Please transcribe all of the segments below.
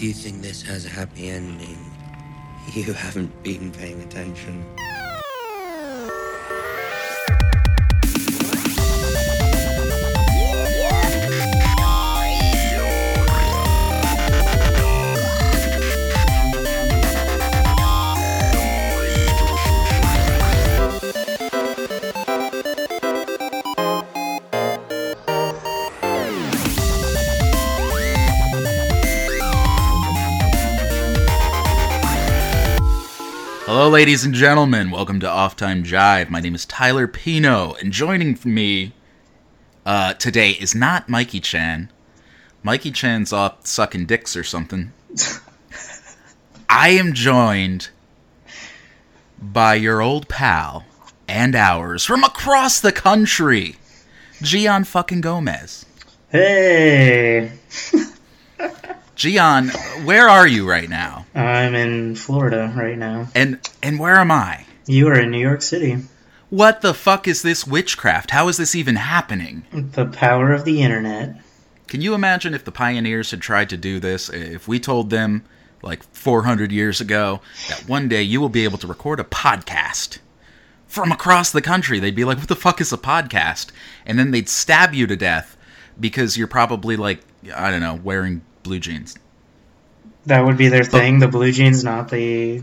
If you think this has a happy ending, you haven't been paying attention. Hello, ladies and gentlemen. Welcome to Off Time Jive. My name is Tyler Pino, and joining me today is not Mikey Chen. Mikey Chen's off sucking dicks or something. I am joined by your old pal and ours from across the country, Gian fucking Gomez. Hey. Gian, where are you right now? I'm in Florida right now. And where am I? You are in New York City. What the fuck is this witchcraft? How is this even happening? The power of the internet. Can you imagine if the pioneers had tried to do this? If we told them, like 400 years ago, that one day you will be able to record a podcast from across the country. They'd be like, what the fuck is a podcast? And then they'd stab you to death because you're probably like, I don't know, wearing blue jeans. That would be their thing, the blue jeans, not the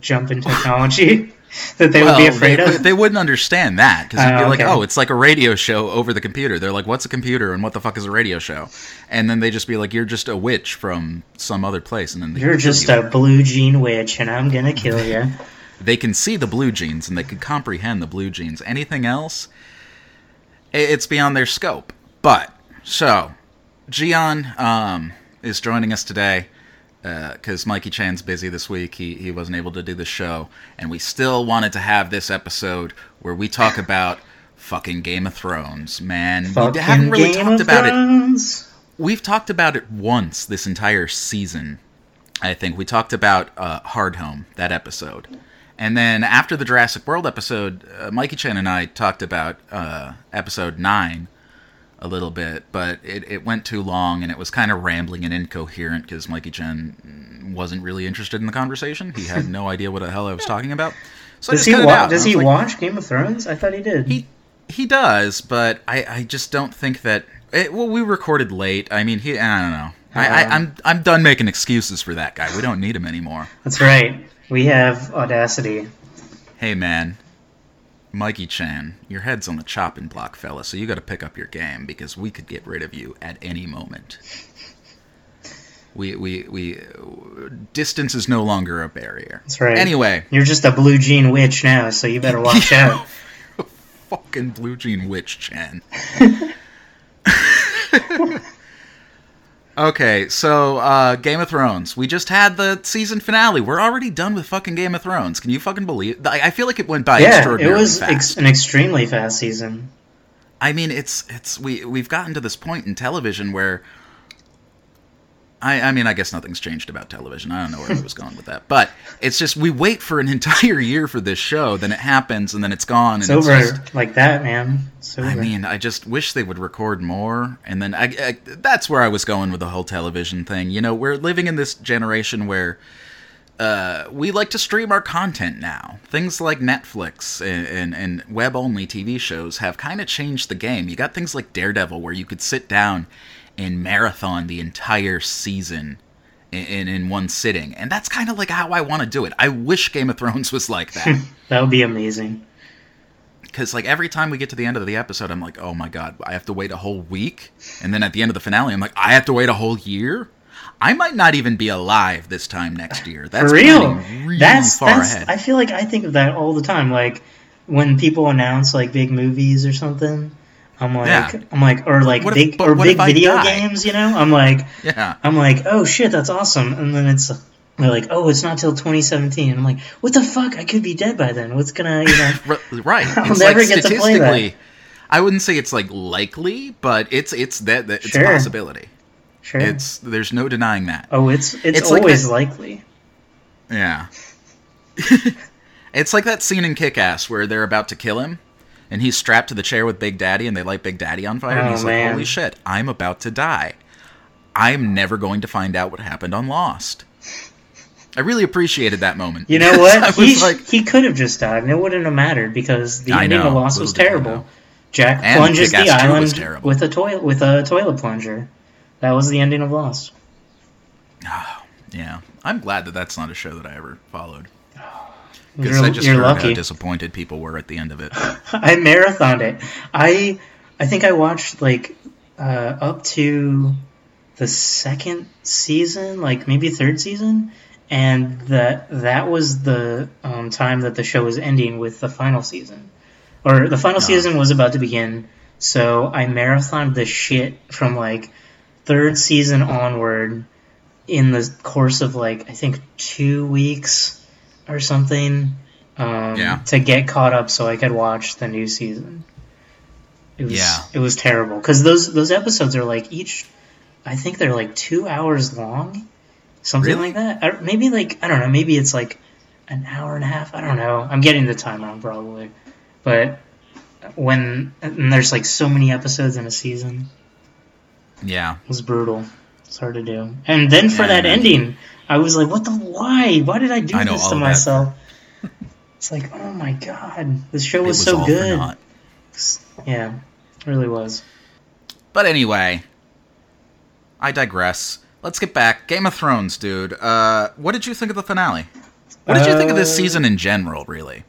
jump in technology that they would be afraid of. They wouldn't understand that, because they'd be like, oh, it's like a radio show over the computer. They're like, what's a computer and what the fuck is a radio show? And then they just be like, you're just a witch from some other place. And then you're just a blue jean witch and I'm gonna kill you. They can see the blue jeans and they can comprehend the blue jeans. Anything else, it's beyond their scope. But, so... Gian is joining us today because Mikey Chan's busy this week. He wasn't able to do the show, and we still wanted to have this episode where we talk about fucking Game of Thrones, man. Fucking we haven't really Game talked about Thrones. It. We've talked about it once this entire season, I think. We talked about Hardhome, that episode. And then after the Jurassic World episode, Mikey Chen and I talked about episode 9, a little bit, but it went too long and it was kind of rambling and incoherent because Mikey Chen wasn't really interested in the conversation. He had no idea what the hell I was talking about. So does I just cut it out. Does he watch Game of Thrones? I thought he did. He does, but I just don't think that. We recorded late. I mean, I don't know. I'm done making excuses for that guy. We don't need him anymore. That's right. We have Audacity. Hey, man. Mikey Chen, your head's on the chopping block, fella, so you gotta pick up your game, because we could get rid of you at any moment. We distance is no longer a barrier. That's right. Anyway. You're just a blue jean witch now, so you better watch out. Fucking blue jean witch, Chen. Okay, so Game of Thrones. We just had the season finale. We're already done with fucking Game of Thrones. Can you fucking believe? I feel like it went by extraordinarily fast. Yeah, it was an extremely fast season. I mean, it's we've gotten to this point in television where I mean, I guess nothing's changed about television. I don't know where I was going with that, but it's just we wait for an entire year for this show, then it happens, and then it's gone. It's and over it's just, like that, man. I mean, I just wish they would record more, and then that's where I was going with the whole television thing. You know, we're living in this generation where we like to stream our content now. Things like Netflix and web-only TV shows have kind of changed the game. You got things like Daredevil, where you could sit down and marathon the entire season in one sitting. And that's kind of like how I want to do it. I wish Game of Thrones was like that. That would be amazing. Because like every time we get to the end of the episode, I'm like, oh my God, I have to wait a whole week. And then at the end of the finale, I'm like, I have to wait a whole year? I might not even be alive this time next year. That's for real. Really that's ahead. I feel like I think of that all the time. Like when people announce like big movies or something, I'm like, yeah. I'm like, or like if, big, or big video games, you know? I'm like, yeah. I'm like, oh shit, that's awesome. And then it's, they're like, oh, it's not till 2017. And I'm like, what the fuck? I could be dead by then. What's gonna, you know? Right. I'll it's never like get to play that. I wouldn't say it's like likely, but it's that it's sure. A possibility. Sure. It's there's no denying that. Oh, it's always like likely. Yeah. It's like that scene in Kick-Ass where they're about to kill him. And he's strapped to the chair with Big Daddy, and they light Big Daddy on fire. Oh, and he's man. Like, holy shit, I'm about to die. I'm never going to find out what happened on Lost. I really appreciated that moment. You know what? He could have just died, and it wouldn't have mattered because the ending of Lost was terrible. Jack plunges the island with a toilet plunger. That was the ending of Lost. Oh, yeah, I'm glad that that's not a show that I ever followed. Because I just heard how disappointed people were at the end of it. I marathoned it. I think I watched up to the second season, maybe third season, and that was the time that the show was ending with the final season. Or the final season was about to begin, so I marathoned the shit from third season onward in the course of I think 2 weeks or something to get caught up so I could watch the new season. It was terrible because those episodes are I think they're 2 hours long, something like that. Maybe I don't know. Maybe it's an hour and a half. I don't know. I'm getting the time wrong probably, but when there's so many episodes in a season, it was brutal. It's hard to do. And then for that ending, I was why? Why did I do this to myself? It's oh my God, this show was so good. Yeah, it really was. But anyway, I digress. Let's get back. Game of Thrones, dude. What did you think of the finale? What did you think of this season in general, really?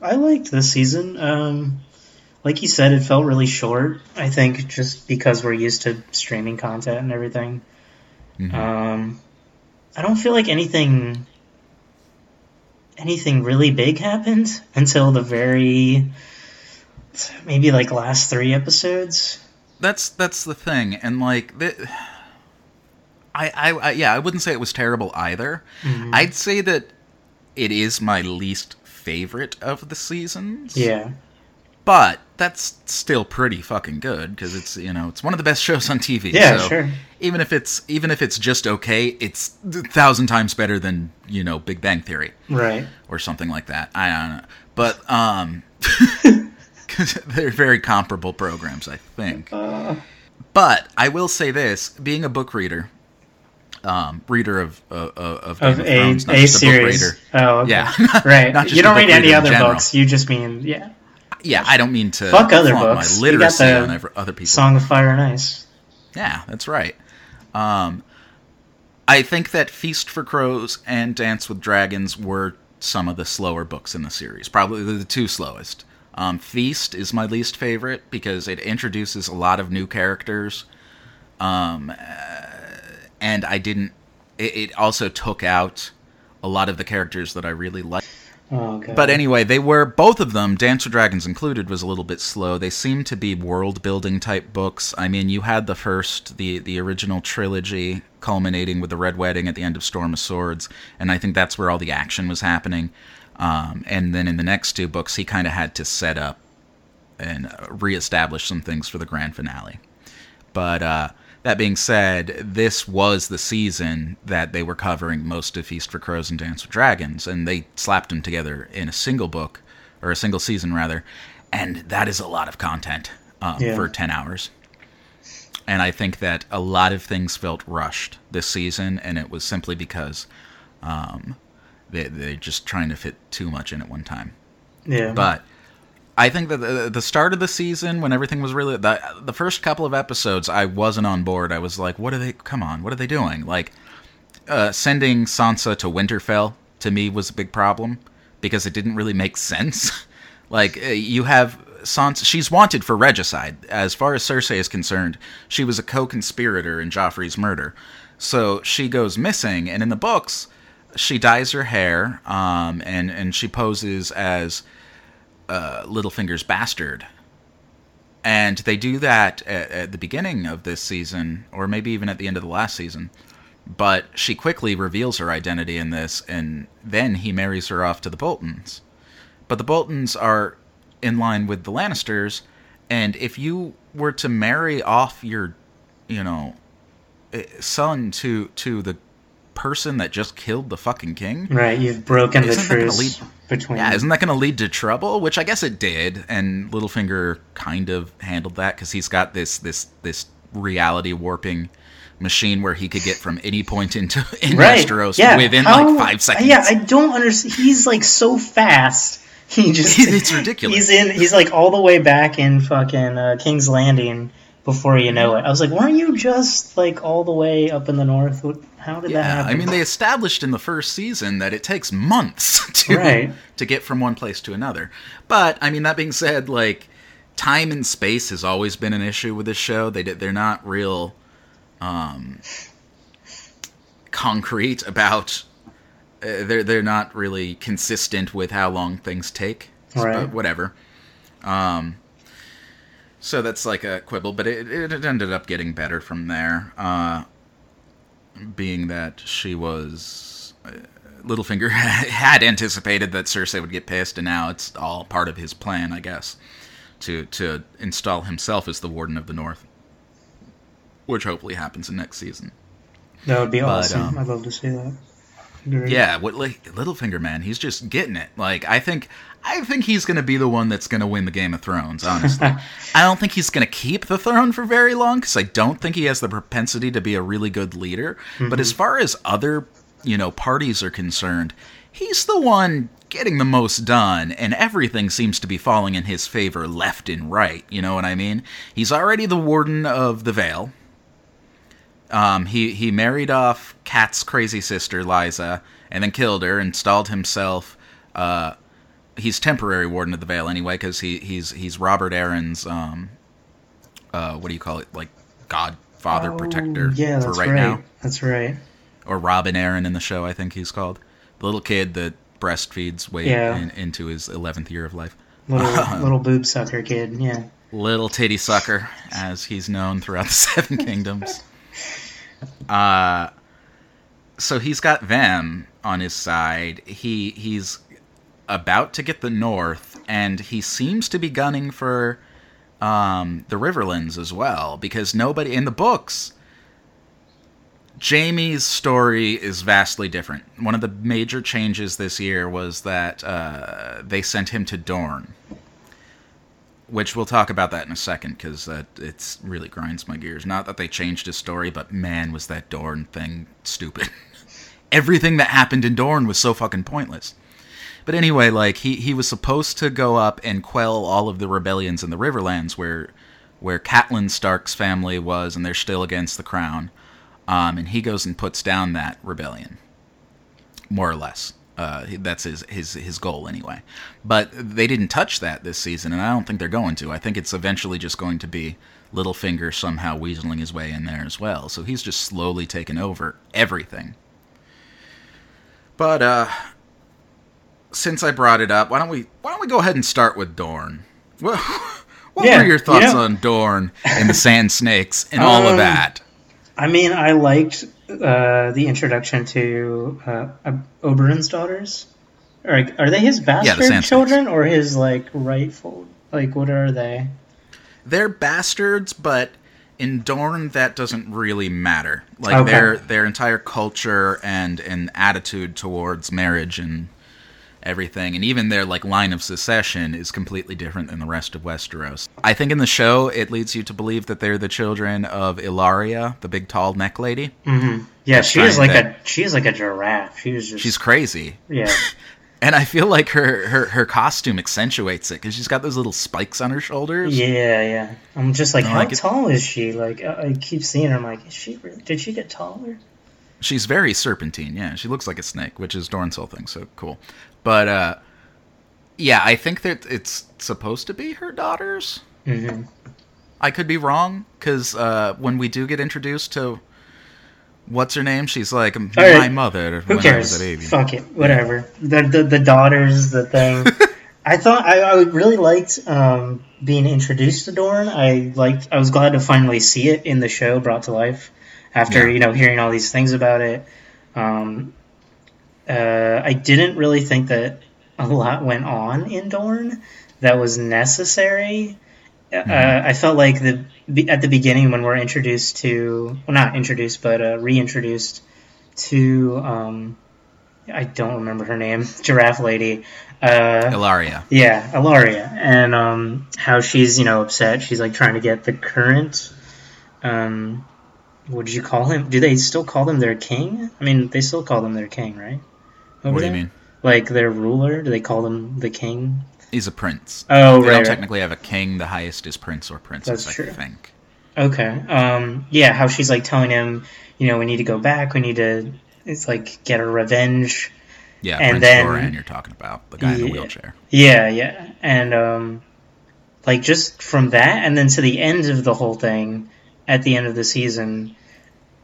I liked this season. Like you said, it felt really short, I think, just because we're used to streaming content and everything. Mm-hmm. I don't feel like anything really big happened until the very... maybe last 3 episodes. That's the thing, and I wouldn't say it was terrible either. Mm-hmm. I'd say that it is my least favorite of the seasons. Yeah, but that's still pretty fucking good because it's it's one of the best shows on TV. Yeah, so sure. Even if it's just okay, it's 1,000 times better than Big Bang Theory, right, or something like that. I don't know, but they're very comparable programs, I think. But I will say this: being a book reader, of Game of Thrones, not just a book reader. Oh, okay. Yeah, right. Not just you don't read any other books. You just mean yeah. I don't mean to fuck other books. My literacy on other people. Song of Fire and Ice. Yeah, that's right. I think that Feast for Crows and Dance with Dragons were some of the slower books in the series. Probably the two slowest. Feast is my least favorite because it introduces a lot of new characters, and I didn't. It also took out a lot of the characters that I really liked. Oh, okay. But anyway, they were both of them, Dance with Dragons included, was a little bit slow. They seemed to be world building type books. I mean, you had the original trilogy culminating with the Red Wedding at the end of Storm of Swords, and I think that's where all the action was happening. And then in the next 2 books, he kind of had to set up and reestablish some things for the grand finale. But that being said, this was the season that they were covering most of Feast for Crows and Dance with Dragons, and they slapped them together in a single book, or a single season rather, and that is a lot of content for 10 hours. And I think that a lot of things felt rushed this season, and it was simply because... They're just trying to fit too much in at one time. Yeah. But I think that the start of the season, when everything was really... The first couple of episodes, I wasn't on board. I was like, what are they doing? Sending Sansa to Winterfell, to me, was a big problem. Because it didn't really make sense. You have Sansa... She's wanted for regicide. As far as Cersei is concerned, she was a co-conspirator in Joffrey's murder. So she goes missing, and in the books... She dyes her hair, and she poses as Littlefinger's bastard. And they do that at the beginning of this season, or maybe even at the end of the last season. But she quickly reveals her identity in this, and then he marries her off to the Boltons. But the Boltons are in line with the Lannisters, and if you were to marry off your, son to the person that just killed the fucking king, right? You've broken the truce between. Yeah, isn't that going to lead to trouble? Which I guess it did, and Littlefinger kind of handled that because he's got this reality warping machine where he could get from any point in Westeros within like 5 seconds. Yeah, I don't understand. He's like so fast. He just it's ridiculous. He's like all the way back in fucking King's Landing before you know it. I was like, weren't you just like all the way up in the north? How did that happen? I mean, they established in the first season that it takes months to get from one place to another. But I mean, that being said, like time and space has always been an issue with this show. They're not real concrete about. They're not really consistent with how long things take. Right. But whatever. So that's like a quibble, but it ended up getting better from there, being that she was... Littlefinger had anticipated that Cersei would get pissed, and now it's all part of his plan, I guess, to install himself as the Warden of the North, which hopefully happens in next season. That would be awesome. I'd love to see that. Yeah, what, like, Littlefinger, man, he's just getting it. Like, I think he's going to be the one that's going to win the Game of Thrones, honestly. I don't think he's going to keep the throne for very long, because I don't think he has the propensity to be a really good leader. Mm-hmm. But as far as other, parties are concerned, he's the one getting the most done, and everything seems to be falling in his favor left and right, you know what I mean? He's already the Warden of the Vale. He married off Kat's crazy sister, Lysa, and then killed her, installed himself. He's temporary Warden of the Vale anyway, because he's Robert Arryn's, godfather protector for right now. That's right. Or Robin Arryn in the show, I think he's called. The little kid that breastfeeds Wade into his 11th year of life. Little boob sucker kid, yeah. Little titty sucker, as he's known throughout the Seven Kingdoms. So he's got them on his side. He's about to get the north, and he seems to be gunning for the Riverlands as well, because nobody in the books. Jaime's story is vastly different. One of the major changes this year was that they sent him to Dorne, which we'll talk about that in a second, because it really grinds my gears. Not that they changed his story, but man, was that Dorne thing stupid. Everything that happened in Dorne was so fucking pointless. But anyway, like, he was supposed to go up and quell all of the rebellions in the Riverlands, where Catelyn Stark's family was, and they're still against the crown. And he goes and puts down that rebellion, more or less. That's his goal anyway. But they didn't touch that this season, and I don't think they're going to. I think it's eventually just going to be Littlefinger somehow weaseling his way in there as well. So he's just slowly taken over everything. But since I brought it up, why don't we go ahead and start with Dorne? Well, what were your thoughts on Dorne and the Sand Snakes and all of that? I mean, I liked the introduction to Oberyn's daughters. Are they his bastard children or his rightful? What are they? They're bastards, but in Dorne that doesn't really matter. Their entire culture and attitude towards marriage and everything, and even their line of succession is completely different than the rest of Westeros. I think in the show it leads you to believe that they're the children of Ellaria, the big tall neck lady. Mm-hmm. Yeah, she is like a giraffe. She's crazy. Yeah, and I feel like her costume accentuates it because she's got those little spikes on her shoulders. Yeah. I'm just like, how tall is she? I keep seeing her. I'm like, did she get taller? She's very serpentine, yeah. She looks like a snake, which is Dorne's whole thing, so cool. But, I think that it's supposed to be her daughters. Mm-hmm. I could be wrong, because when we do get introduced to what's her name, she's like, my mother. Who cares? A baby. Fuck it. Whatever. Yeah. The daughter's the thing. I thought I really liked being introduced to Dorne. I was glad to finally see it in the show brought to life. After, hearing all these things about it, I didn't really think that a lot went on in Dorne that was necessary. Mm-hmm. I felt like at the beginning when we're introduced to... Well, not introduced, but reintroduced to... I don't remember her name. Giraffe lady. Ellaria. Yeah, Ellaria. And how she's, upset. She's, trying to get the current... Would you call him? Do they still call them their king? I mean, they still call them their king, right? Over what do you mean? Like their ruler? Do they call him the king? He's a prince. Oh, they right. They don't technically have a king. The highest is prince or princess. That's true. I think. Okay. Yeah. How she's like telling him, you know, we need to go back. We need to. It's like get her revenge. Yeah. And Prince Doran, you're talking about the guy in the wheelchair. Yeah. Yeah. And like just from that, and then to the end of the whole thing. At the end of the season,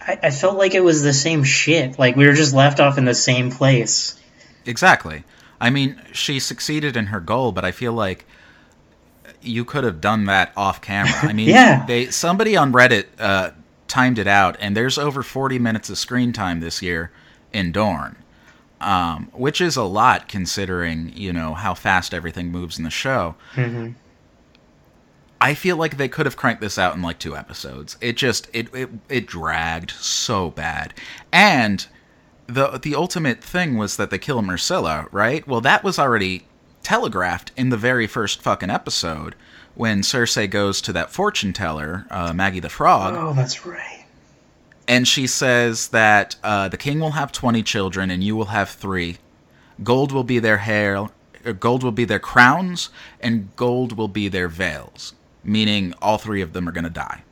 I felt like it was the same shit. Like, we were just left off in the same place. Exactly. I mean, she succeeded in her goal, but I feel like you could have done that off camera. I mean, yeah. Somebody on Reddit timed it out, and there's over 40 minutes of screen time this year in Dorne, which is a lot considering, you know, how fast everything moves in the show. Mm-hmm. I feel like they could have cranked this out in like 2 episodes. It just it dragged so bad. And the ultimate thing was that they kill Myrcella, right? Well, that was already telegraphed in the very first fucking episode when Cersei goes to that fortune teller, Maggie the Frog. Oh, that's right. And she says that the king will have 20 children and you will have 3. Gold will be their hair, or gold will be their crowns, and gold will be their veils. Meaning all 3 of them are going to die.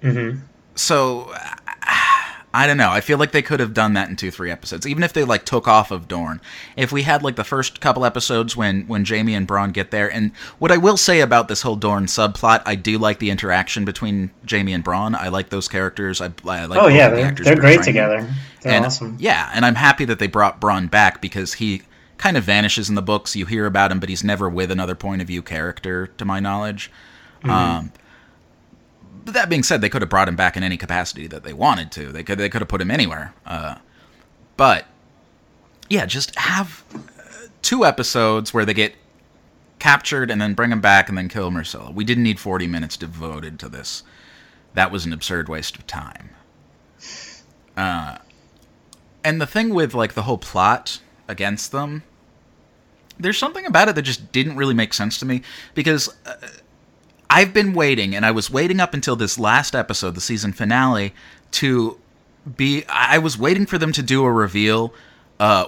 Mm-hmm. So, I don't know. I feel like they could have done that in 2-3 episodes. Even if they, like, took off of Dorne. If we had, like, the first couple episodes when Jaime and Bronn get there. And what I will say about this whole Dorne subplot, I do like the interaction between Jaime and Bronn. I like those characters. I like the actors. They're great together. They're awesome. Yeah, and I'm happy that they brought Bronn back because he kind of vanishes in the books. You hear about him, but he's never with another point of view character, to my knowledge. Mm-hmm. But that being said, they could have brought him back in any capacity that they wanted to. They could have put him anywhere. But yeah, just have 2 episodes where they get captured and then bring him back and then kill Myrcella. We didn't need 40 minutes devoted to this. That was an absurd waste of time. And the thing with like the whole plot against them. There's something about it that just didn't really make sense to me because I've been waiting, and I was waiting up until this last episode, the season finale, I was waiting for them to do a reveal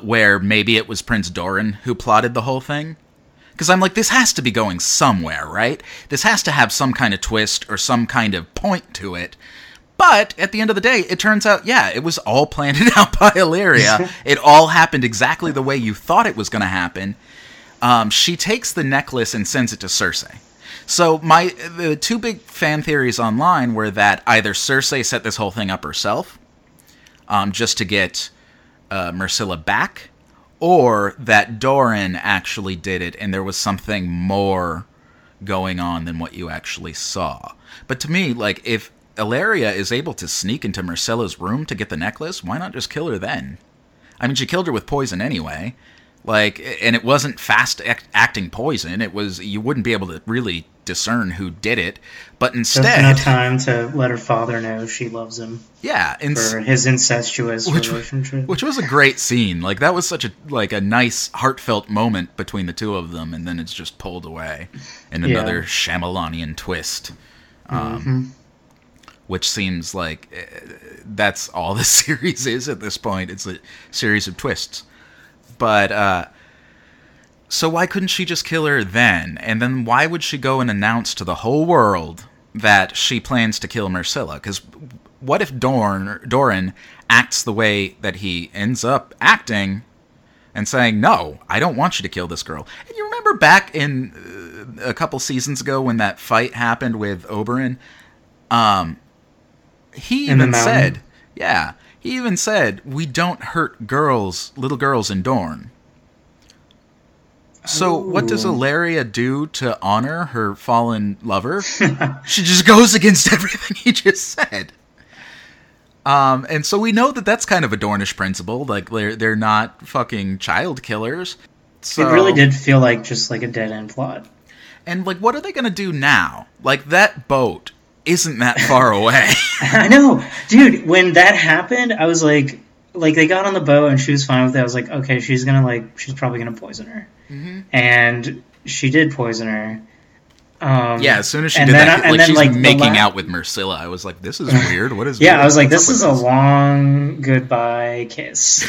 where maybe it was Prince Doran who plotted the whole thing. Because I'm like, this has to be going somewhere, right? This has to have some kind of twist or some kind of point to it. But at the end of the day, it turns out, yeah, it was all planned out by Ellaria. It all happened exactly the way you thought it was going to happen. She takes the necklace and sends it to Cersei. So the 2 big fan theories online were that either Cersei set this whole thing up herself just to get Myrcella back, or that Doran actually did it and there was something more going on than what you actually saw. But to me, like, if Ellaria is able to sneak into Myrcella's room to get the necklace, why not just kill her then? I mean, she killed her with poison anyway. Like, and it wasn't fast-acting poison. It was, you wouldn't be able to really discern who did it. But instead, there's no time to let her father know she loves him. Yeah. For his incestuous relationship. Which was a great scene. Like, that was such a nice, heartfelt moment between the 2 of them, and then it's just pulled away in another Shyamalanian twist. Which seems like that's all the series is at this point. It's a series of twists. But, so why couldn't she just kill her then? And then why would she go and announce to the whole world that she plans to kill Myrcella? Because what if Doran acts the way that he ends up acting and saying, no, I don't want you to kill this girl? And you remember back in a couple seasons ago when that fight happened with Oberyn? He even said, we don't hurt little girls in Dorne. So what does Ellaria do to honor her fallen lover? She just goes against everything he just said. And so we know that that's kind of a Dornish principle. Like, they're not fucking child killers. So it really did feel like just like a dead end plot. And like, what are they going to do now? Like, that boat isn't that far away. I know. Dude, when that happened, I was like they got on the boat and she was fine with it. I was like, okay, she's probably gonna poison her. Mm-hmm. And she did poison her. Yeah, as soon as she did that, she's making out with Myrcella. I was like, this is weird. What is weird? I was like, this is a long goodbye kiss.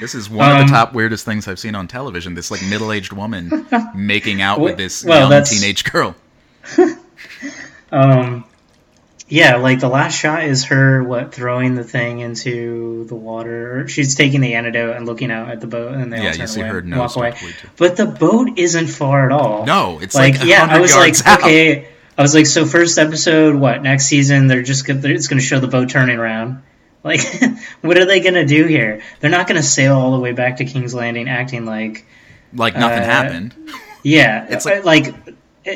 This is one of the top weirdest things I've seen on television. This, like, middle-aged woman making out with this young teenage girl. Yeah, like, the last shot is her, throwing the thing into the water. She's taking the antidote and looking out at the boat, and they all turn away and walk away. But the boat isn't far at all. No, it's like 100 yards out. Okay, I was like, so first episode, next season, it's going to show the boat turning around. Like, what are they going to do here? They're not going to sail all the way back to King's Landing acting like... like nothing happened. Yeah, it's like,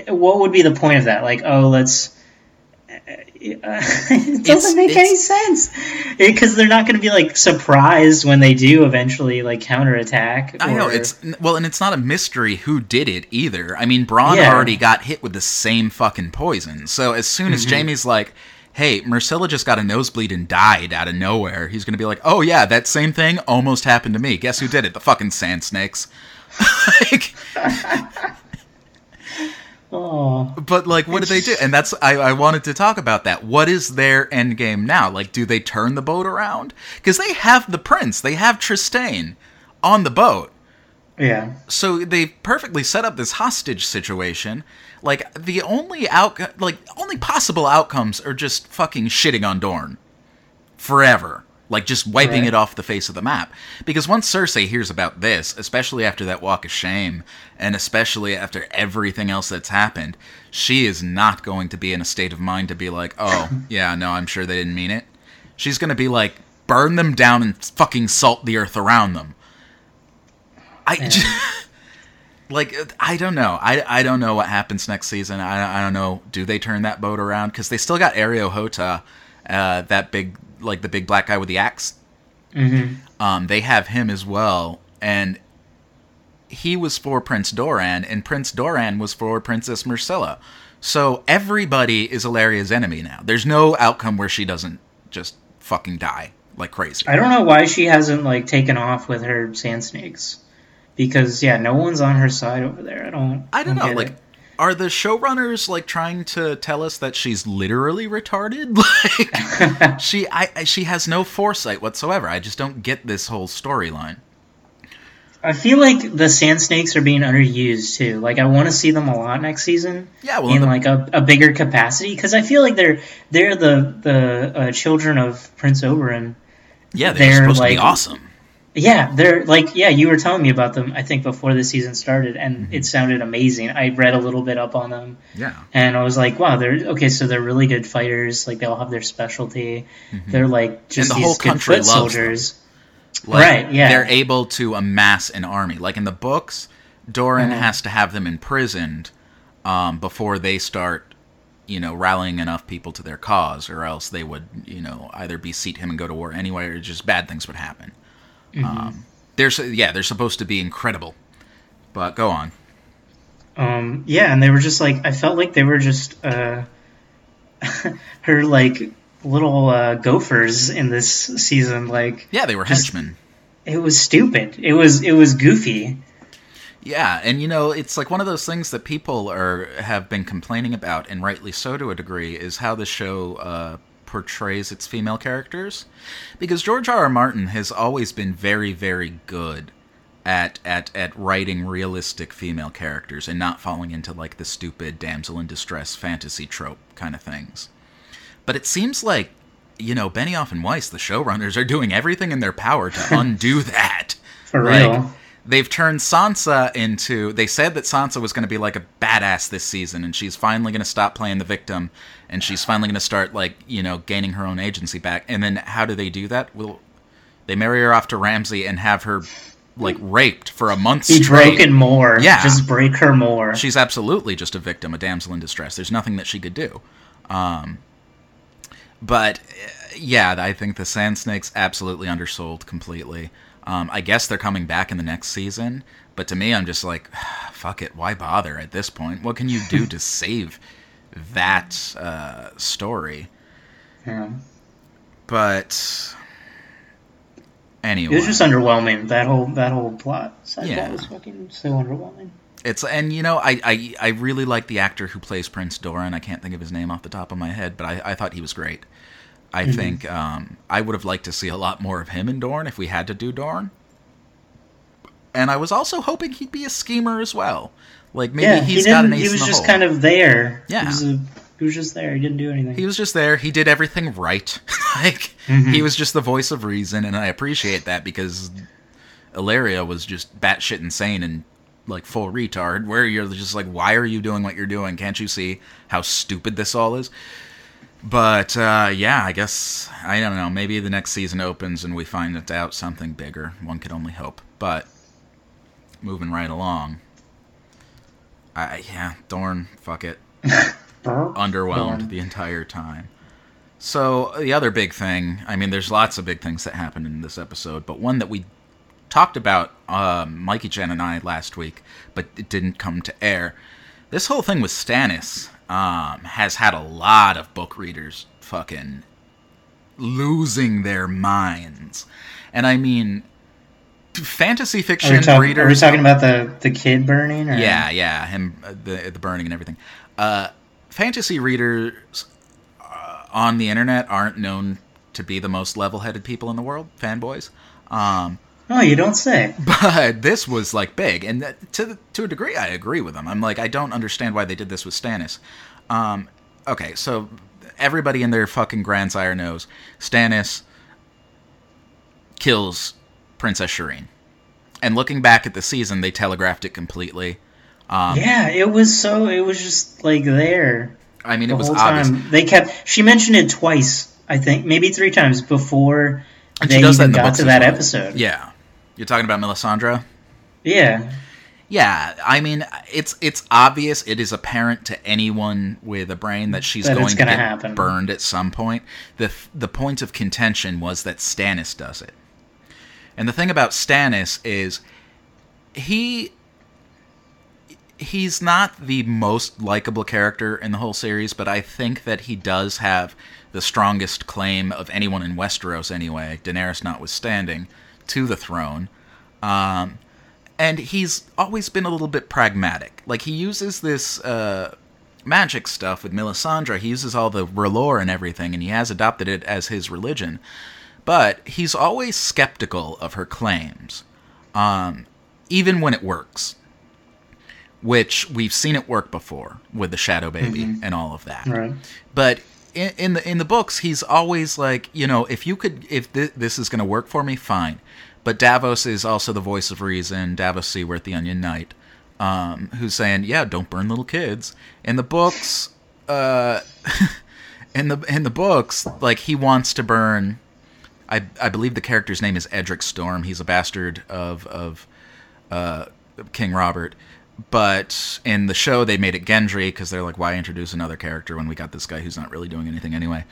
what would be the point of that? Like, let's... it doesn't make any sense, because they're not going to be surprised when they do eventually counterattack. I know and it's not a mystery who did it either. I mean, Bronn already got hit with the same fucking poison. So as soon as Jaime's like, "Hey, Myrcella just got a nosebleed and died out of nowhere," he's going to be like, "Oh yeah, that same thing almost happened to me. Guess who did it? The fucking Sand Snakes." Aww. But what do they do? And that's I wanted to talk about that. What is their end game now? Do they turn the boat around? Because they have the prince, they have Trystane on the boat. Yeah. So they perfectly set up this hostage situation. The only only possible outcomes are just fucking shitting on Dorne forever. Just wiping it off the face of the map. Because once Cersei hears about this, especially after that walk of shame, and especially after everything else that's happened, she is not going to be in a state of mind to be like, oh, yeah, no, I'm sure they didn't mean it. She's going to be like, burn them down and fucking salt the earth around them. I don't know. I don't know what happens next season. I don't know. Do they turn that boat around? Because they still got Aereo Hota, that big... the big black guy with the axe. Mm-hmm. They have him as well, and he was for Prince Doran, and Prince Doran was for Princess Myrcella. So everybody is Ellaria's enemy now. There's no outcome where she doesn't just fucking die like crazy. I don't know why she hasn't taken off with her Sand Snakes, because no one's on her side over there. I don't know. Are the showrunners trying to tell us that she's literally retarded? She has no foresight whatsoever. I just don't get this whole storyline. I feel like the Sand Snakes are being underused too. I want to see them a lot next season. Yeah, well, in a bigger capacity, because I feel like they're the children of Prince Oberyn. Yeah, they're supposed to be awesome. Yeah, they're you were telling me about them, I think, before the season started, and it sounded amazing. I read a little bit up on them. Yeah. And I was like, wow, they're really good fighters. They all have their specialty. Mm-hmm. They're just and the these whole good foot soldiers. Right, yeah. They're able to amass an army. In the books, Doran has to have them imprisoned before they start, rallying enough people to their cause, or else they would, either beseat him and go to war anyway, or just bad things would happen. Mm-hmm. They're supposed to be incredible, but go on. And they were just I felt like they were just her little gophers in this season. They were henchmen. It was stupid. It was goofy. Yeah, and it's one of those things that people have been complaining about, and rightly so to a degree, is how the show portrays its female characters, because George R. R. Martin has always been very, very good at writing realistic female characters and not falling into the stupid damsel in distress fantasy trope kind of things. But it seems like Benioff and Weiss, the showrunners, are doing everything in their power to undo that. For real. They've turned Sansa into... They said that Sansa was going to be a badass this season, and she's finally going to stop playing the victim, and she's finally going to start, gaining her own agency back. And then how do they do that? Well, they marry her off to Ramsay and have her, raped for a month straight. Be broken more. Yeah. Just break her more. She's absolutely just a victim, a damsel in distress. There's nothing that she could do. But, yeah, I think the Sand Snakes absolutely undersold completely. I guess they're coming back in the next season, but to me, I'm just like, fuck it, why bother at this point? What can you do to save that story? Yeah. But anyway, it was just underwhelming. That whole plot was fucking so underwhelming. It's, and you know, I really like the actor who plays Prince Doran. I can't think of his name off the top of my head, but I thought he was great. I think I would have liked to see a lot more of him in Dorne if we had to do Dorne. And I was also hoping he'd be a schemer as well. Like, maybe he's got an ace in the hole. He was just kind of there. Yeah. He was just there. He didn't do anything. He was just there. He did everything right. Like, he was just the voice of reason, and I appreciate that because Ellaria was just batshit insane and, like, full retard, where you're just like, why are you doing what you're doing? Can't you see how stupid this all is? But, yeah, I guess, I don't know, maybe the next season opens and we find out something bigger. One could only hope. But moving right along, Dorne, fuck it. Underwhelmed the entire time. So the other big thing, I mean, there's lots of big things that happened in this episode, but one that we talked about, Mikey Chen and I last week, but it didn't come to air. This whole thing with Stannis has had a lot of book readers fucking losing their minds. And I mean, fantasy fiction readers... Are we talking about the kid burning? Or? Yeah, him, the burning and everything. Fantasy readers on the internet aren't known to be the most level-headed people in the world, fanboys. Oh, you don't say. But this was, like, big. And that, to a degree, I agree with them. I'm like, I don't understand why they did this with Stannis. Okay, so everybody in their fucking grandsire knows Stannis kills Princess Shireen. And looking back at the season, they telegraphed it completely. It was just, like, there. I mean, it was obvious. She mentioned it twice, I think. Maybe three times before... And she does that in the books as well. Episode. Yeah. You're talking about Melisandre? Yeah. Yeah, I mean, it's obvious, it is apparent to anyone with a brain that she's going to get burned at some point. The point of contention was that Stannis does it. And the thing about Stannis is he's not the most likable character in the whole series, but I think that he does have the strongest claim of anyone in Westeros anyway, Daenerys notwithstanding, to the throne. And he's always been a little bit pragmatic. Like, he uses this magic stuff with Melisandre. He uses all the lore and everything, and he has adopted it as his religion. But he's always skeptical of her claims, even when it works. Which we've seen it work before with the Shadow Baby and all of that. Right. But in the books, he's always like, you know, if this is going to work for me, fine. But Davos is also the voice of reason, Davos Seaworth, the Onion Knight, who's saying, yeah, don't burn little kids. In the books, in the books, like, he wants to burn. I believe the character's name is Edric Storm. He's a bastard of King Robert. But in the show, they made it Gendry, because they're like, why introduce another character when we got this guy who's not really doing anything anyway?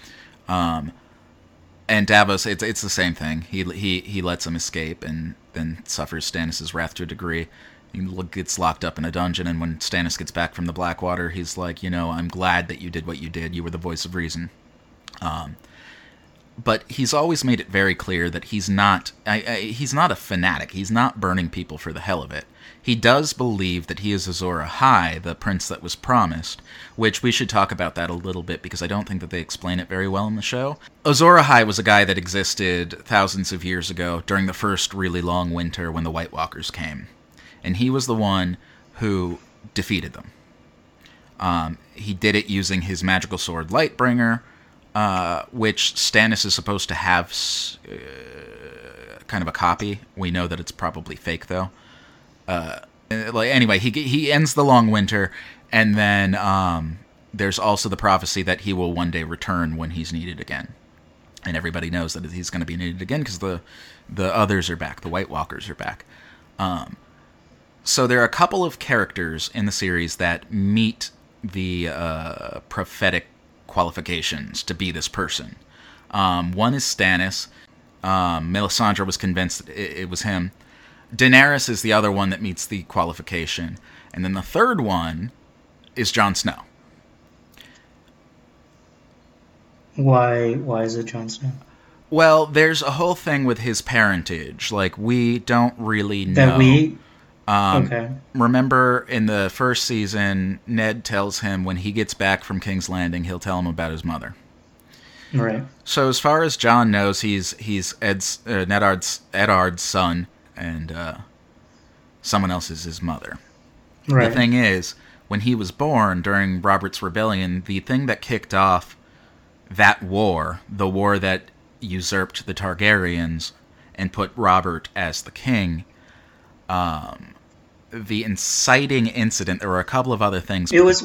And Davos, it's the same thing. He lets him escape and then suffers Stannis' wrath to a degree. He gets locked up in a dungeon, and when Stannis gets back from the Blackwater, he's like, you know, I'm glad that you did what you did. You were the voice of reason. But he's always made it very clear that he's not a fanatic. He's not burning people for the hell of it. He does believe that he is Azor Ahai, the prince that was promised, which we should talk about that a little bit because I don't think that they explain it very well in the show. Azor Ahai was a guy that existed thousands of years ago during the first really long winter when the White Walkers came. And he was the one who defeated them. He did it using his magical sword Lightbringer, which Stannis is supposed to have kind of a copy. We know that it's probably fake, though. Anyway, he ends the long winter, and then there's also the prophecy that he will one day return when he's needed again. And everybody knows that he's going to be needed again because the others are back. The White Walkers are back. So there are a couple of characters in the series that meet the prophetic qualifications to be this person. One is Stannis. Melisandre was convinced that it was him. Daenerys is the other one that meets the qualification. And then the third one is Jon Snow. Why is it Jon Snow? Well, there's a whole thing with his parentage. Like, we don't really know. That we... Okay. Remember in the first season, Ned tells him when he gets back from King's Landing, he'll tell him about his mother. Right. So as far as Jon knows, he's Eddard's son, and someone else is his mother. Right. The thing is, when he was born during Robert's Rebellion, the thing that kicked off that war, the war that usurped the Targaryens and put Robert as the king, the inciting incident, there were a couple of other things. It was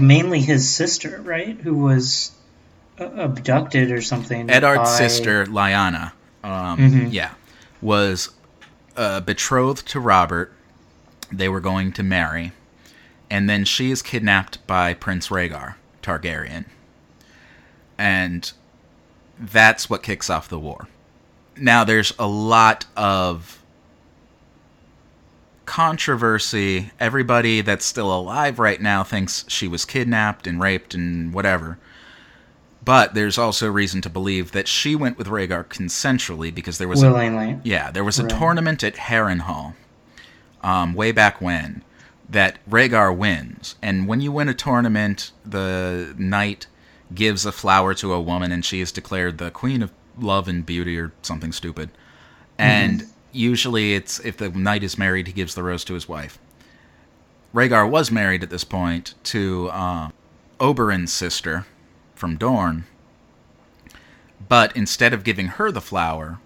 mainly his sister, right? Who was abducted or something. Eddard's sister, Lyanna, was betrothed to Robert. They were going to marry. And then she is kidnapped by Prince Rhaegar Targaryen. And that's what kicks off the war. Now, there's a lot of controversy. Everybody that's still alive right now thinks she was kidnapped and raped and whatever. But there's also reason to believe that she went with Rhaegar consensually, because there was a tournament at Harrenhal way back when that Rhaegar wins. And when you win a tournament, the knight gives a flower to a woman, and she is declared the queen of love and beauty or something stupid. And usually it's, if the knight is married, he gives the rose to his wife. Rhaegar was married at this point to Oberyn's sister from Dorne, but instead of giving her the flower,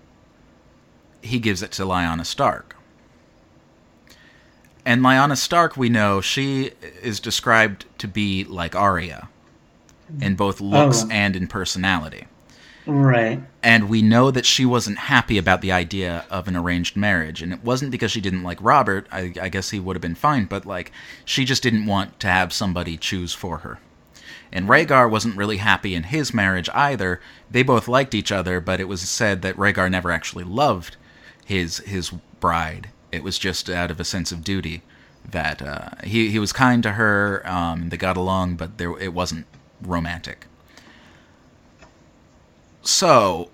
he gives it to Lyanna Stark. And Lyanna Stark, we know, she is described to be like Arya in both looks and in personality. Right. And we know that she wasn't happy about the idea of an arranged marriage. And it wasn't because she didn't like Robert. I guess he would have been fine. But, like, she just didn't want to have somebody choose for her. And Rhaegar wasn't really happy in his marriage either. They both liked each other, but it was said that Rhaegar never actually loved his bride. It was just out of a sense of duty that he was kind to her. They got along, but it wasn't romantic. So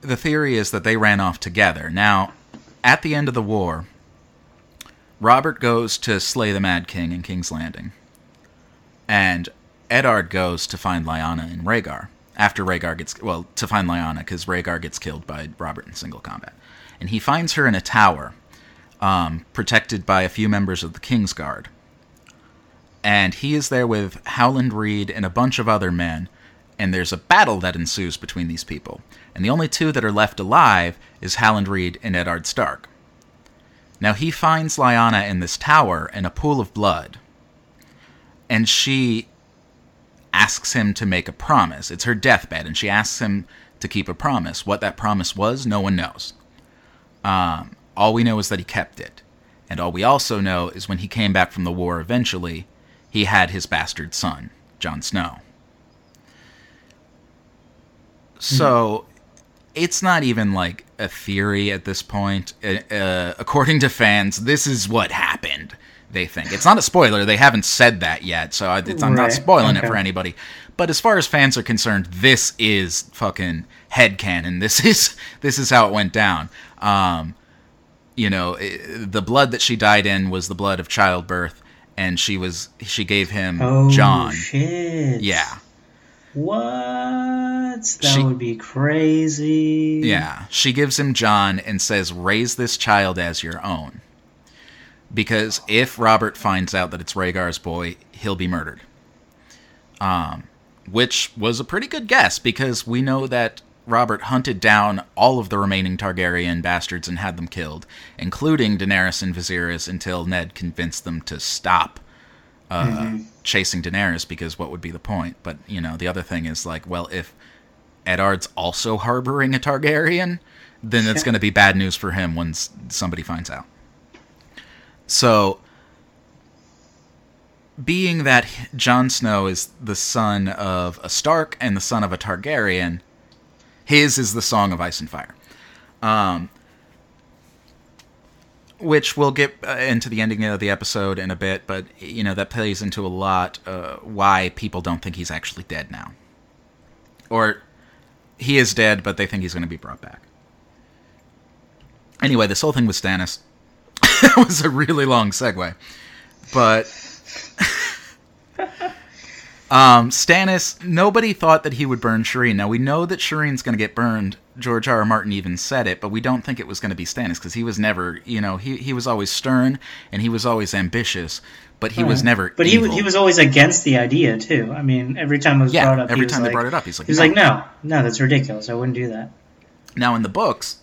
the theory is that they ran off together. Now, at the end of the war, Robert goes to slay the Mad King in King's Landing, and Eddard goes to find Lyanna and Rhaegar. After Rhaegar gets... Well, to find Lyanna, because Rhaegar gets killed by Robert in single combat. And he finds her in a tower, protected by a few members of the King's Guard. And he is there with Howland Reed and a bunch of other men, and there's a battle that ensues between these people. And the only two that are left alive is Howland Reed and Eddard Stark. Now, he finds Lyanna in this tower in a pool of blood, and she asks him to make a promise. It's her deathbed, and she asks him to keep a promise. What that promise was, no one knows. All we know is that he kept it. And all we also know is when he came back from the war eventually, he had his bastard son, Jon Snow. So, it's not even like a theory at this point. According to fans, this is what happened, they think. It's not a spoiler. They haven't said that yet, so I'm not spoiling it for anybody. But as far as fans are concerned, this is fucking headcanon. This is how it went down. The blood that she died in was the blood of childbirth, and she gave him John. Shit. Yeah. What? That would be crazy. Yeah. She gives him John and says, raise this child as your own. Because if Robert finds out that it's Rhaegar's boy, he'll be murdered. Which was a pretty good guess, because we know that Robert hunted down all of the remaining Targaryen bastards and had them killed, including Daenerys and Viserys, until Ned convinced them to stop chasing Daenerys, because what would be the point? But, the other thing is, like, well, if Eddard's also harboring a Targaryen, then it's going to be bad news for him when somebody finds out. So, being that Jon Snow is the son of a Stark and the son of a Targaryen, his is the Song of Ice and Fire. Which we'll get into the ending of the episode in a bit, but, that plays into a lot why people don't think he's actually dead now. Or, he is dead, but they think he's going to be brought back. Anyway, this whole thing with Stannis... That was a really long segue. But Stannis, nobody thought that he would burn Shireen. Now, we know that Shireen's going to get burned. George R. R. Martin even said it, but we don't think it was going to be Stannis because he was never, you know, he was always stern and he was always ambitious, but he was never evil. But he was always against the idea, too. I mean, every time it was brought up, every time they brought it up, he's like, no, that's ridiculous. I wouldn't do that. Now, in the books,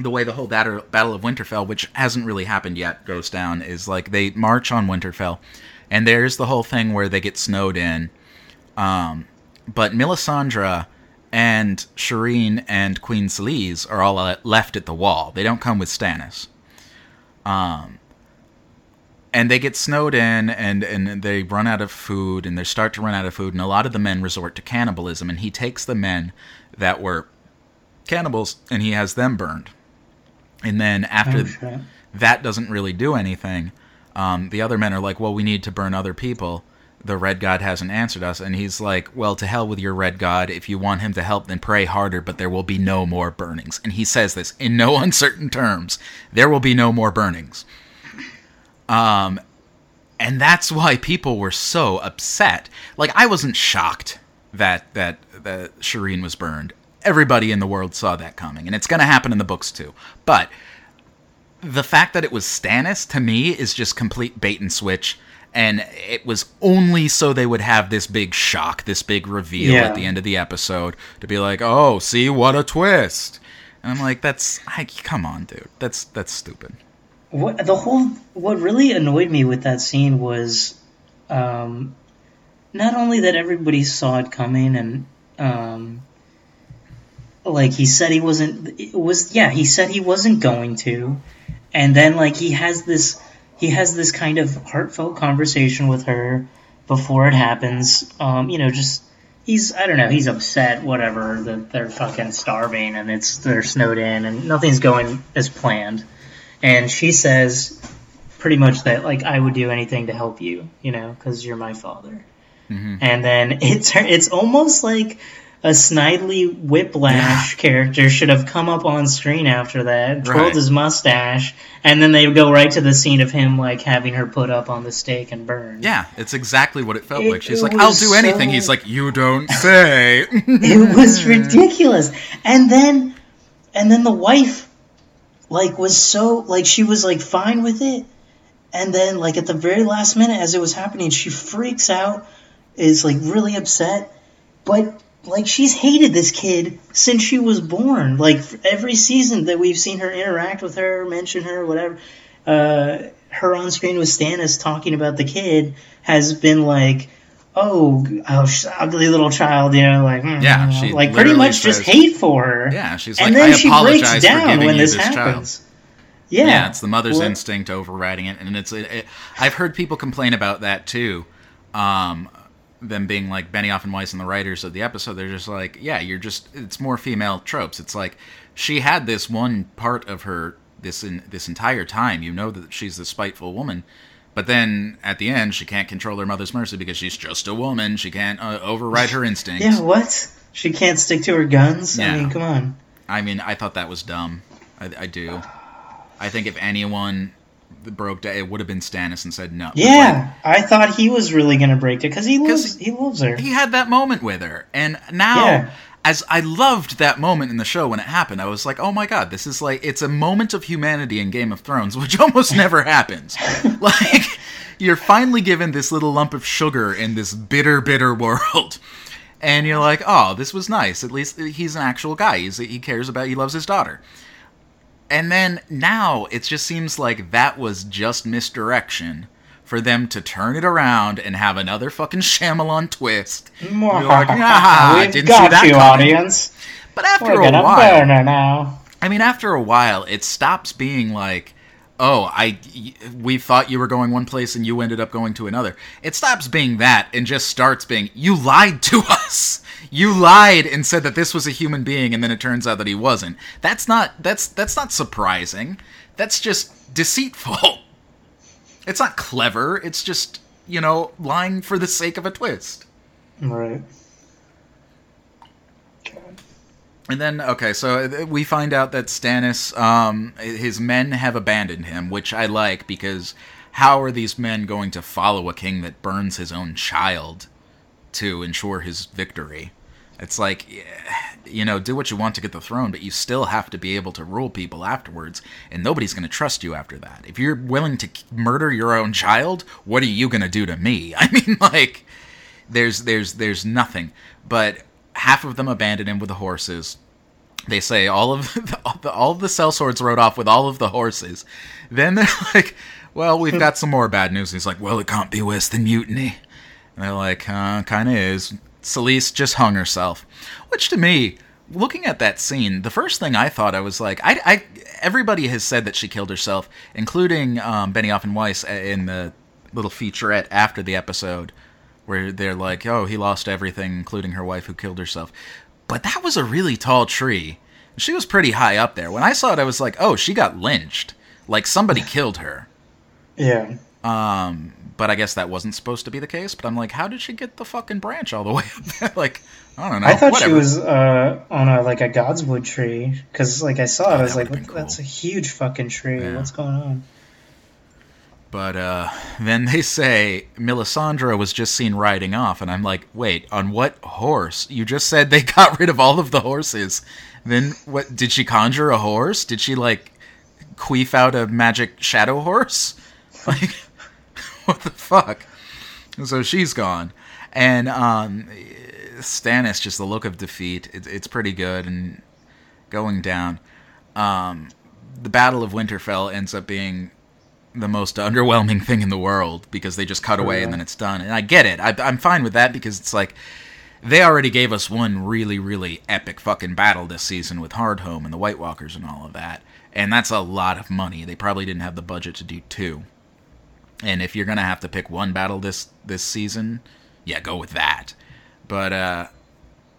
the way the whole Battle of Winterfell, which hasn't really happened yet, goes down is like they march on Winterfell, and there's the whole thing where they get snowed in. But Melisandre and Shireen and Queen Selyse are all left at the wall. They don't come with Stannis. And they get snowed in, and they run out of food, and they start to run out of food, and a lot of the men resort to cannibalism, and he takes the men that were cannibals, and he has them burned. And then after that doesn't really do anything, the other men are like, well, we need to burn other people. The Red God hasn't answered us, and he's like, well, to hell with your Red God. If you want him to help, then pray harder, but there will be no more burnings. And he says this in no uncertain terms. There will be no more burnings. And that's why people were so upset. Like, I wasn't shocked that Shireen was burned. Everybody in the world saw that coming, and it's going to happen in the books too. But the fact that it was Stannis, to me, is just complete bait and switch. And it was only so they would have this big shock, this big reveal at the end of the episode to be like, oh, see, what a twist. And I'm like, come on, dude. That's stupid. What really annoyed me with that scene was not only that everybody saw it coming and he said he wasn't going to. And then he has this kind of heartfelt conversation with her before it happens. He's upset, whatever, that they're fucking starving and they're snowed in and nothing's going as planned. And she says pretty much that, like, I would do anything to help you, you know, because you're my father. Mm-hmm. And then it's almost like a Snidely Whiplash character should have come up on screen after that, twirled his mustache, and then they go right to the scene of him, like, having her put up on the stake and burned. Yeah, it's exactly what it felt like. She's like, I'll do anything. He's like, you don't say. It was ridiculous. And then the wife, like, was so, like, she was, like, fine with it. And then, like, at the very last minute as it was happening, she freaks out, is, like, really upset, but like, she's hated this kid since she was born. Like, every season that we've seen her interact with her, mention her, whatever, her on screen with Stannis talking about the kid has been like, oh ugly little child, you know, like, she like pretty much says, just hate for her. Yeah, she's like, and then she breaks down when this happens. Child. Yeah, it's the mother's instinct overriding it, and it's I've heard people complain about that too. Them being like Benioff and Weiss and the writers of the episode, they're just like, it's more female tropes. It's like, she had this one part of her this entire time, you know, that she's this spiteful woman, but then at the end she can't control her mother's mercy because she's just a woman. She can't override her instincts. She can't stick to her guns. I mean, come on. I mean, I thought that was dumb. I think if anyone broke down, it would have been Stannis and said no. I thought he was really going to break it because he loves her. He had that moment with her, and now as I loved that moment in the show when it happened, I was like, oh my god, this is like, it's a moment of humanity in Game of Thrones, which almost never happens. Like, you're finally given this little lump of sugar in this bitter world, and you're like, oh, this was nice. At least he's an actual guy. He cares about, he loves his daughter. And then now it just seems like that was just misdirection for them to turn it around and have another fucking Shyamalan twist. We've got you, audience. But after a while, it stops being like, oh, we thought you were going one place and you ended up going to another. It stops being that and just starts being, you lied to us. You lied and said that this was a human being, and then it turns out that he wasn't. That's not surprising. That's just deceitful. It's not clever. It's just, you know, lying for the sake of a twist. Right. And then, okay, so we find out that Stannis, his men have abandoned him, which I like, because how are these men going to follow a king that burns his own child to ensure his victory? It's like, you know, do what you want to get the throne, but you still have to be able to rule people afterwards, and nobody's going to trust you after that. If you're willing to murder your own child, what are you going to do to me? I mean, like, there's nothing. But half of them abandon him with the horses. They say all of the sellswords rode off with all of the horses. Then they're like, well, we've got some more bad news. And he's like, well, it can't be worse than mutiny. And they're like, kind of is. Selyse just hung herself. Which to me, looking at that scene, the first thing I thought, I was like, everybody has said that she killed herself, including Benioff and Weiss in the little featurette after the episode, where they're like, oh, he lost everything, including her wife who killed herself. But that was a really tall tree. She was pretty high up there. When I saw it, I was like, oh, she got lynched. Like, somebody killed her. Yeah. But I guess that wasn't supposed to be the case. But I'm like, how did she get the fucking branch all the way up there? Like, I don't know. I thought she was on a godswood tree, because like I saw it, I was like, cool. That's a huge fucking tree. Yeah. What's going on? But then they say Melisandre was just seen riding off, and I'm like, wait, on what horse? You just said they got rid of all of the horses. Then what? Did she conjure a horse? Did she like queef out a magic shadow horse? Like, what the fuck? So she's gone. And Stannis, just the look of defeat, it's pretty good and going down. The Battle of Winterfell ends up being the most underwhelming thing in the world, because they just cut away and then it's done. And I get it. I'm fine with that, because it's like, they already gave us one really, really epic fucking battle this season with Hardhome and the White Walkers and all of that. And that's a lot of money. They probably didn't have the budget to do two. And if you're going to have to pick one battle this season, yeah, go with that. But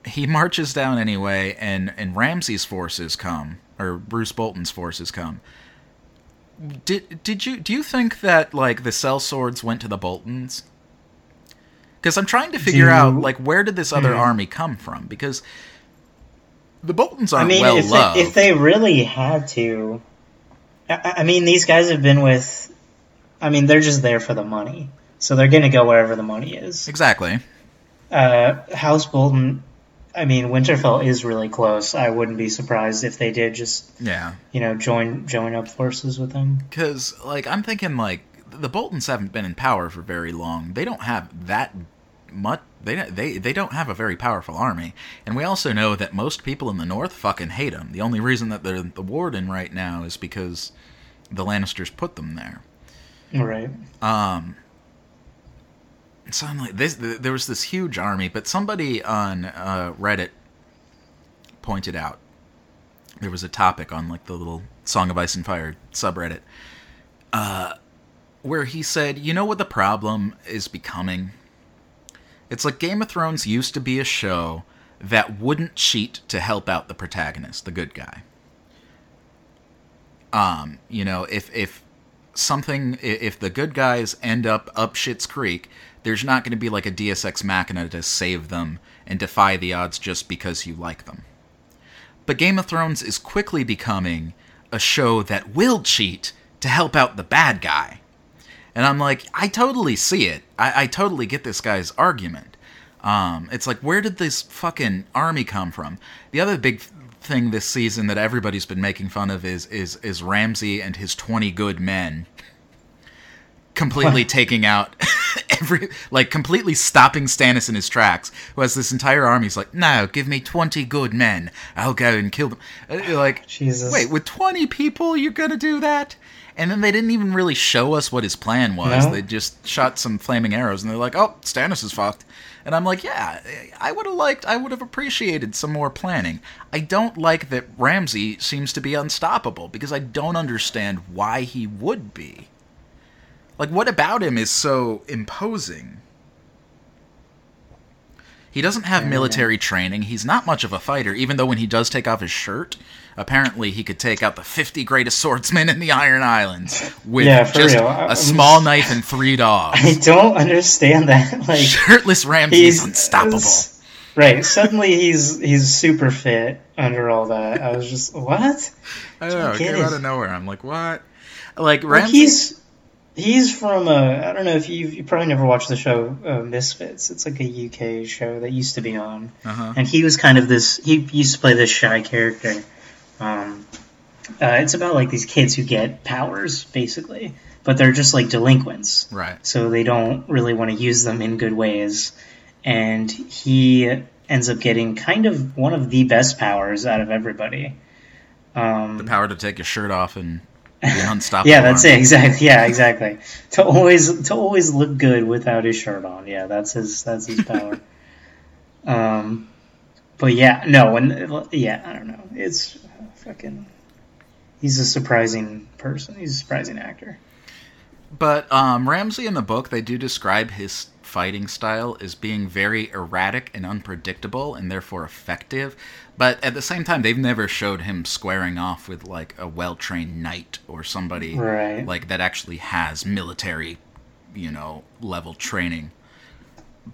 he marches down anyway, and Ramsay's forces come, or Bruce Bolton's forces come. Do you think that like the sellswords went to the Boltons? Because I'm trying to figure out like, where did this other army come from? Because the Boltons aren't well loved. If they really had to, I mean, these guys have been with. I mean, they're just there for the money, so they're going to go wherever the money is. Exactly. House Bolton. I mean, Winterfell is really close. I wouldn't be surprised if they did just, you know, join up forces with them. Because, like, I'm thinking, like, the Boltons haven't been in power for very long. They don't have that much. They don't have a very powerful army. And we also know that most people in the North fucking hate them. The only reason that they're the Warden right now is because the Lannisters put them there. Right. So I'm like, there was this huge army, but somebody on Reddit pointed out, there was a topic on like the little Song of Ice and Fire subreddit, where he said, you know what the problem is becoming? It's like Game of Thrones used to be a show that wouldn't cheat to help out the protagonist, the good guy. You know, if the good guys end up Schitt's Creek, there's not going to be like a Deus Ex Machina to save them and defy the odds just because you like them. But Game of Thrones is quickly becoming a show that will cheat to help out the bad guy. And I'm like, I totally see it. I totally get this guy's argument. It's like, where did this fucking army come from? The other big thing this season that everybody's been making fun of is Ramsay and his 20 good men completely taking out completely stopping Stannis in his tracks, who has this entire army. He's like, no, give me 20 good men, I'll go and kill them. Like, Jesus. Wait, with 20 people you're gonna do that? And then they didn't even really show us what his plan was. No? They just shot some flaming arrows and they're like, oh, Stannis is fucked. And I'm like, yeah, I would have appreciated some more planning. I don't like that Ramsay seems to be unstoppable, because I don't understand why he would be. Like, what about him is so imposing? He doesn't have military training. He's not much of a fighter, even though when he does take off his shirt, apparently he could take out the 50 greatest swordsmen in the Iron Islands with a small knife and 3 dogs. I don't understand that. Like, shirtless Ramsay is unstoppable. Right. Suddenly he's super fit under all that. I was just, what? I don't know. It came out of nowhere. I'm like, what? Like, he's from I don't know if you probably never watched the show Misfits. It's like a UK show that used to be on. Uh-huh. And he was kind of this, he used to play this shy character. It's about like these kids who get powers, basically. But they're just like delinquents. Right. So they don't really want to use them in good ways. And he ends up getting kind of one of the best powers out of everybody. The power to take his shirt off and be unstoppable. Yeah, that's it. Exactly. Yeah, exactly. to always look good without his shirt on. Yeah, that's his power. But yeah, no, and yeah, I don't know. It's fucking. He's a surprising person. He's a surprising actor. But Ramsay in the book, they do describe his fighting style as being very erratic and unpredictable and therefore effective. But at the same time, they've never showed him squaring off with like a well-trained knight or somebody right. like that actually has military, level training.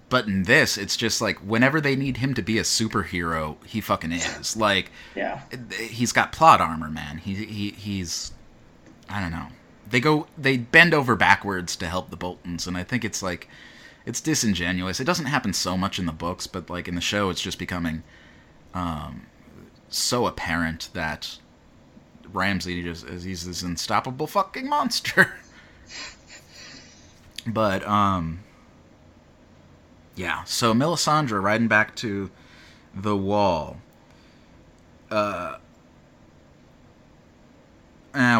But in this, it's just like whenever they need him to be a superhero, he fucking is. Like, yeah. He's got plot armor, man. He's I don't know. They bend over backwards to help the Boltons, and I think it's like, it's disingenuous. It doesn't happen so much in the books, but like in the show, it's just becoming so apparent that Ramsay just he's this unstoppable fucking monster. But yeah. So Melisandre riding back to the Wall. We'll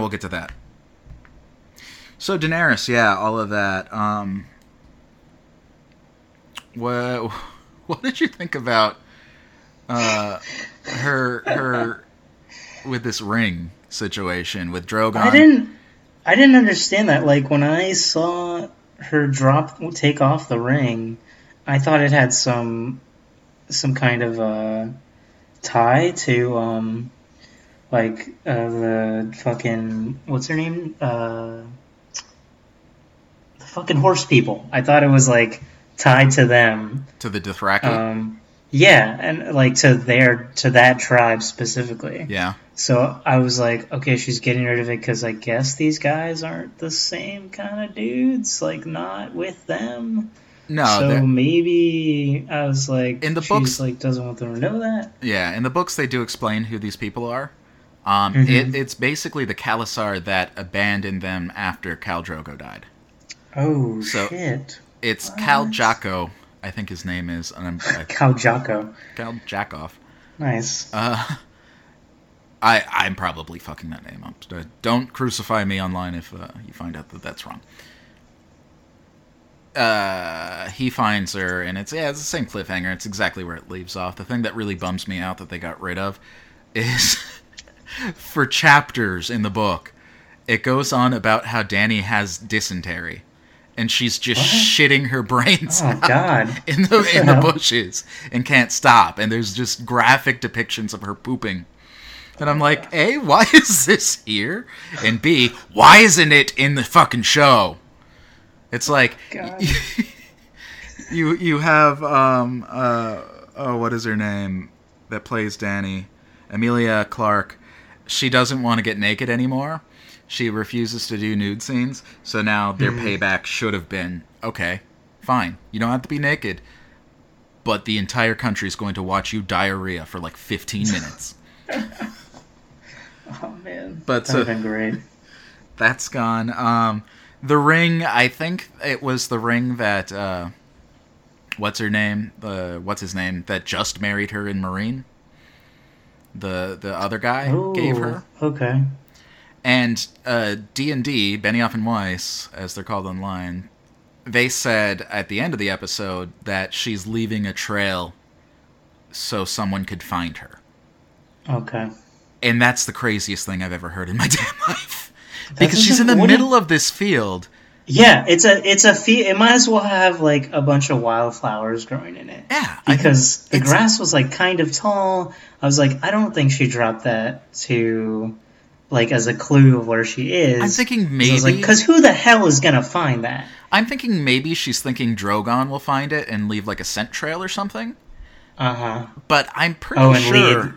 get to that. So Daenerys, yeah, all of that. What did you think about her with this ring situation with Drogon? I didn't understand that. Like when I saw her take off the ring, I thought it had some kind of tie to the fucking what's her name? Fucking horse people. I thought it was like tied to them, to the Dothraki. Yeah, and like to that tribe specifically. Yeah. So I was like, okay, she's getting rid of it because I guess these guys aren't the same kind of dudes. Like not with them. No. So maybe I was like, in the books, like doesn't want them to know that. Yeah, in the books they do explain who these people are. Mm-hmm. It's basically the Khalasar that abandoned them after Khal Drogo died. Oh, so shit. It's Khal Drogo, I think his name is. And Khal Drogo. Khal Drogo. Nice. I'm probably fucking that name up. Don't crucify me online if you find out that that's wrong. He finds her, and it's the same cliffhanger. It's exactly where it leaves off. The thing that really bums me out that they got rid of is for chapters in the book, it goes on about how Dany has dysentery. And she's just shitting her brains out God. in the bushes and can't stop. And there's just graphic depictions of her pooping. And I'm like, A, why is this here? And B, why isn't it in the fucking show? It's like, you have, what is her name that plays Dany? Emilia Clarke. She doesn't want to get naked anymore. She refuses to do nude scenes, so now their payback should have been, okay, fine, you don't have to be naked, but the entire country is going to watch you diarrhea for like 15 minutes. Oh, man. But, that would have been great. That's gone. The ring, I think it was the ring that, that just married her in Marine? The other guy gave her? Okay. And D&D, Benioff and Weiss, as they're called online, they said at the end of the episode that she's leaving a trail so someone could find her. Okay. And that's the craziest thing I've ever heard in my damn life. Because she's in the middle of this field. Yeah, it might as well have like a bunch of wildflowers growing in it. Yeah, because the grass was like kind of tall. I was like, I don't think she dropped that to, like, as a clue of where she is. I'm thinking maybe... Because who the hell is going to find that? I'm thinking maybe she's thinking Drogon will find it and leave, like, a scent trail or something. Uh-huh. But I'm pretty sure... Lead.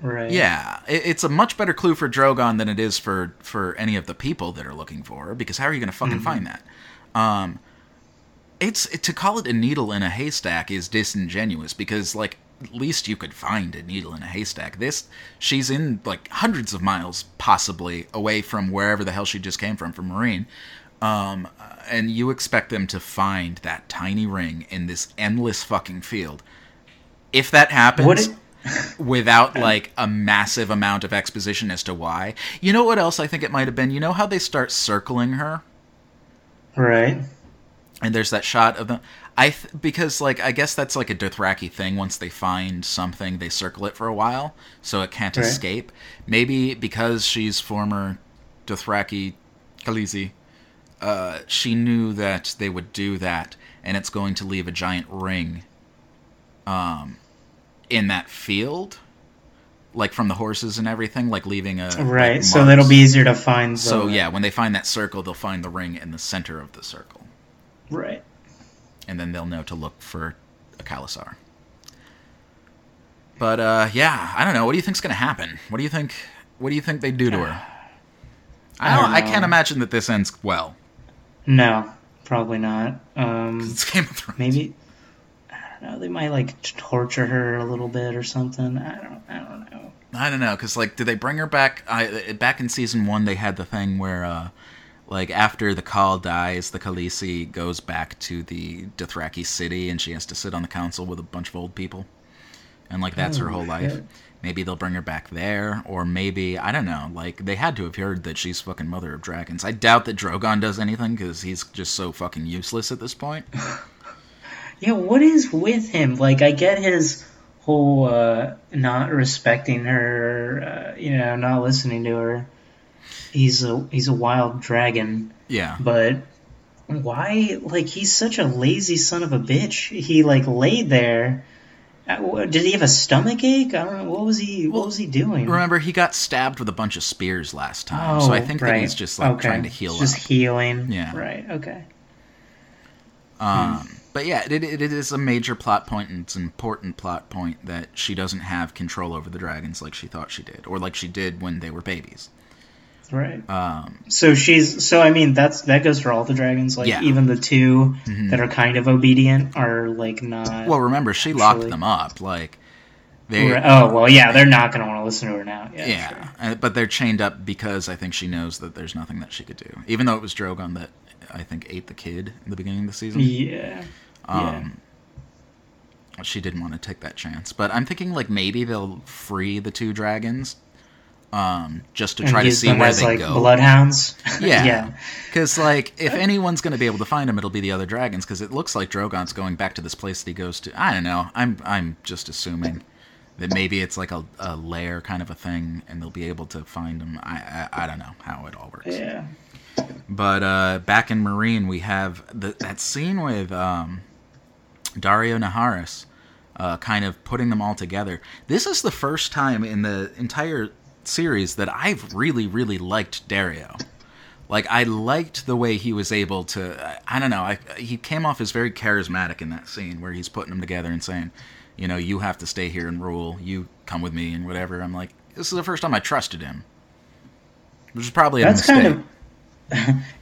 Right. Yeah, it's a much better clue for Drogon than it is for any of the people that are looking for her, because how are you going to fucking find that? To call it a needle in a haystack is disingenuous, because, like, at least you could find a needle in a haystack. She's in, like, hundreds of miles, possibly, away from wherever the hell she just came from Meereen. And you expect them to find that tiny ring in this endless fucking field. If that happens... without, like, a massive amount of exposition as to why. You know what else I think it might have been? You know how they start circling her? Right. And there's that shot of them. Because, like, I guess that's, like, a Dothraki thing. Once they find something, they circle it for a while, so it can't escape. Maybe because she's former Dothraki Khaleesi, she knew that they would do that, and it's going to leave a giant ring. In that field, like, from the horses and everything, like, leaving a... Right, like, so that'll be easier to find. So, yeah, when they find that circle, they'll find the ring in the center of the circle. Right. And then they'll know to look for a Khalasar. But, yeah, I don't know. What do you think's going to happen? What do you think they do to her? I can't imagine that this ends well. No, probably not. 'Cause it's Game of Thrones. Maybe... they might, like, torture her a little bit or something. I don't know. I don't know, because, like, did they bring her back? Back in season 1, they had the thing where, like, after the Khal dies, the Khaleesi goes back to the Dothraki city, and she has to sit on the council with a bunch of old people. And, like, that's her whole life. Maybe they'll bring her back there, or maybe, I don't know, like, they had to have heard that she's fucking Mother of Dragons. I doubt that Drogon does anything, because he's just so fucking useless at this point. Yeah, what is with him? Like, I get his whole not respecting her, you know, not listening to her. He's a wild dragon. Yeah. But why? Like, he's such a lazy son of a bitch. He, like, lay there. Did he have a stomach ache? I don't know. What was he doing? Remember, he got stabbed with a bunch of spears last time. So I think that he's just, like, trying to heal up. Just healing. Yeah. Right. Okay. But yeah, it is a major plot point, and it's an important plot point that she doesn't have control over the dragons like she thought she did, or like she did when they were babies. Right. That goes for all the dragons. Like, even the two that are kind of obedient are, like, not. Well, remember, she locked them up. Like, they're not going to want to listen to her now. Yeah. But they're chained up because I think she knows that there's nothing that she could do, even though it was Drogon that I think ate the kid in the beginning of the season. Yeah. She didn't want to take that chance, but I'm thinking, like, maybe they'll free the two dragons, just to and try to see where they go. Bloodhounds. Yeah, because like if anyone's going to be able to find him, it'll be the other dragons. Because it looks like Drogon's going back to this place that he goes to. I don't know. I'm just assuming that maybe it's like a lair kind of a thing, and they'll be able to find him. I don't know how it all works. Yeah. But back in Meereen, we have that scene with Dario Naharis kind of putting them all together. This is the first time in the entire series that I've really, really liked Dario. Like, I liked the way he was able to... I don't know. He came off as very charismatic in that scene where he's putting them together and saying, you know, you have to stay here and rule. You come with me and whatever. I'm like, this is the first time I trusted him. Which is probably a mistake.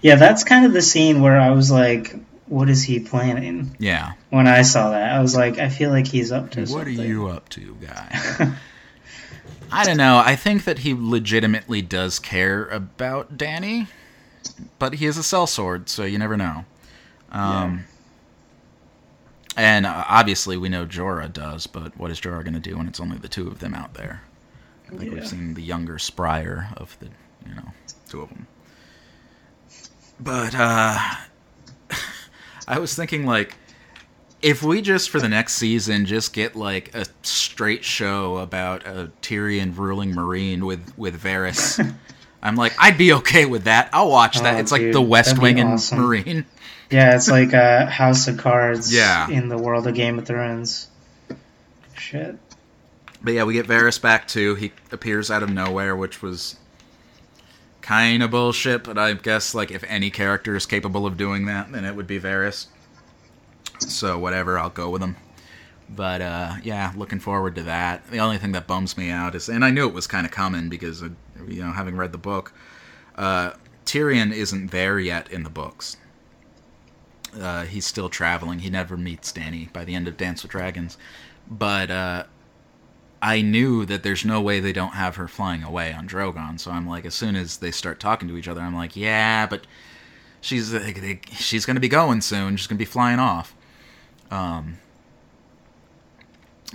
That's kind of the scene where I was like, what is he planning? Yeah. When I saw that, I was like, I feel like he's up to something. What are you up to, guy? I don't know. I think that he legitimately does care about Dany, but he is a sellsword, so you never know. And obviously we know Jorah does, but what is Jorah going to do when it's only the two of them out there? I think we've seen the younger Spryre of the, you know, two of them. But I was thinking, like, if we just for the next season just get, like, a straight show about Tyrion ruling Meereen with Varys, I'm like, I'd be okay with that. I'll watch that. It's like the West Wing in Meereen. Yeah, it's like a House of Cards in the world of Game of Thrones. Shit. But yeah, we get Varys back too. He appears out of nowhere, which was kind of bullshit, but I guess, like, if any character is capable of doing that, then it would be Varys. So whatever, I'll go with him. But, yeah, looking forward to that. The only thing that bums me out is, and I knew it was kind of coming because, you know, having read the book, Tyrion isn't there yet in the books. He's still traveling. He never meets Dany by the end of Dance with Dragons. But I knew that there's no way they don't have her flying away on Drogon. So I'm like, as soon as they start talking to each other, I'm like, yeah, but she's going to be going soon. She's going to be flying off.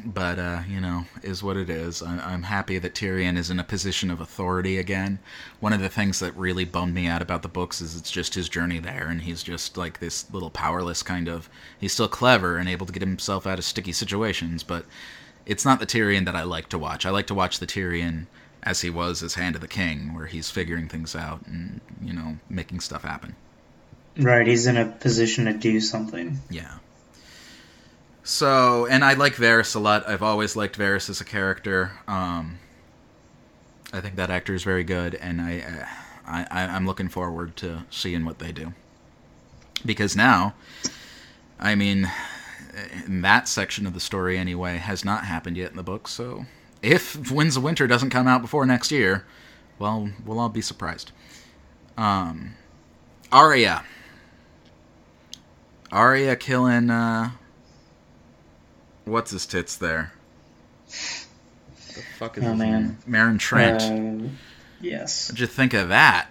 But, you know, is what it is. I'm happy that Tyrion is in a position of authority again. One of the things that really bummed me out about the books is it's just his journey there, and he's just, like, this little powerless kind of... He's still clever and able to get himself out of sticky situations, but it's not the Tyrion that I like to watch. I like to watch the Tyrion as he was as Hand of the King, where he's figuring things out and, you know, making stuff happen. Right, he's in a position to do something. Yeah. So, and I like Varys a lot. I've always liked Varys as a character. I think that actor is very good, and I'm looking forward to seeing what they do. Because now, I mean, that section of the story anyway has not happened yet in the book, so if Winds of Winter doesn't come out before next year, well, we'll all be surprised. Arya. Arya killing, what's his tits there? What the fuck is his name? Meryn Trant. Yes. What'd you think of that?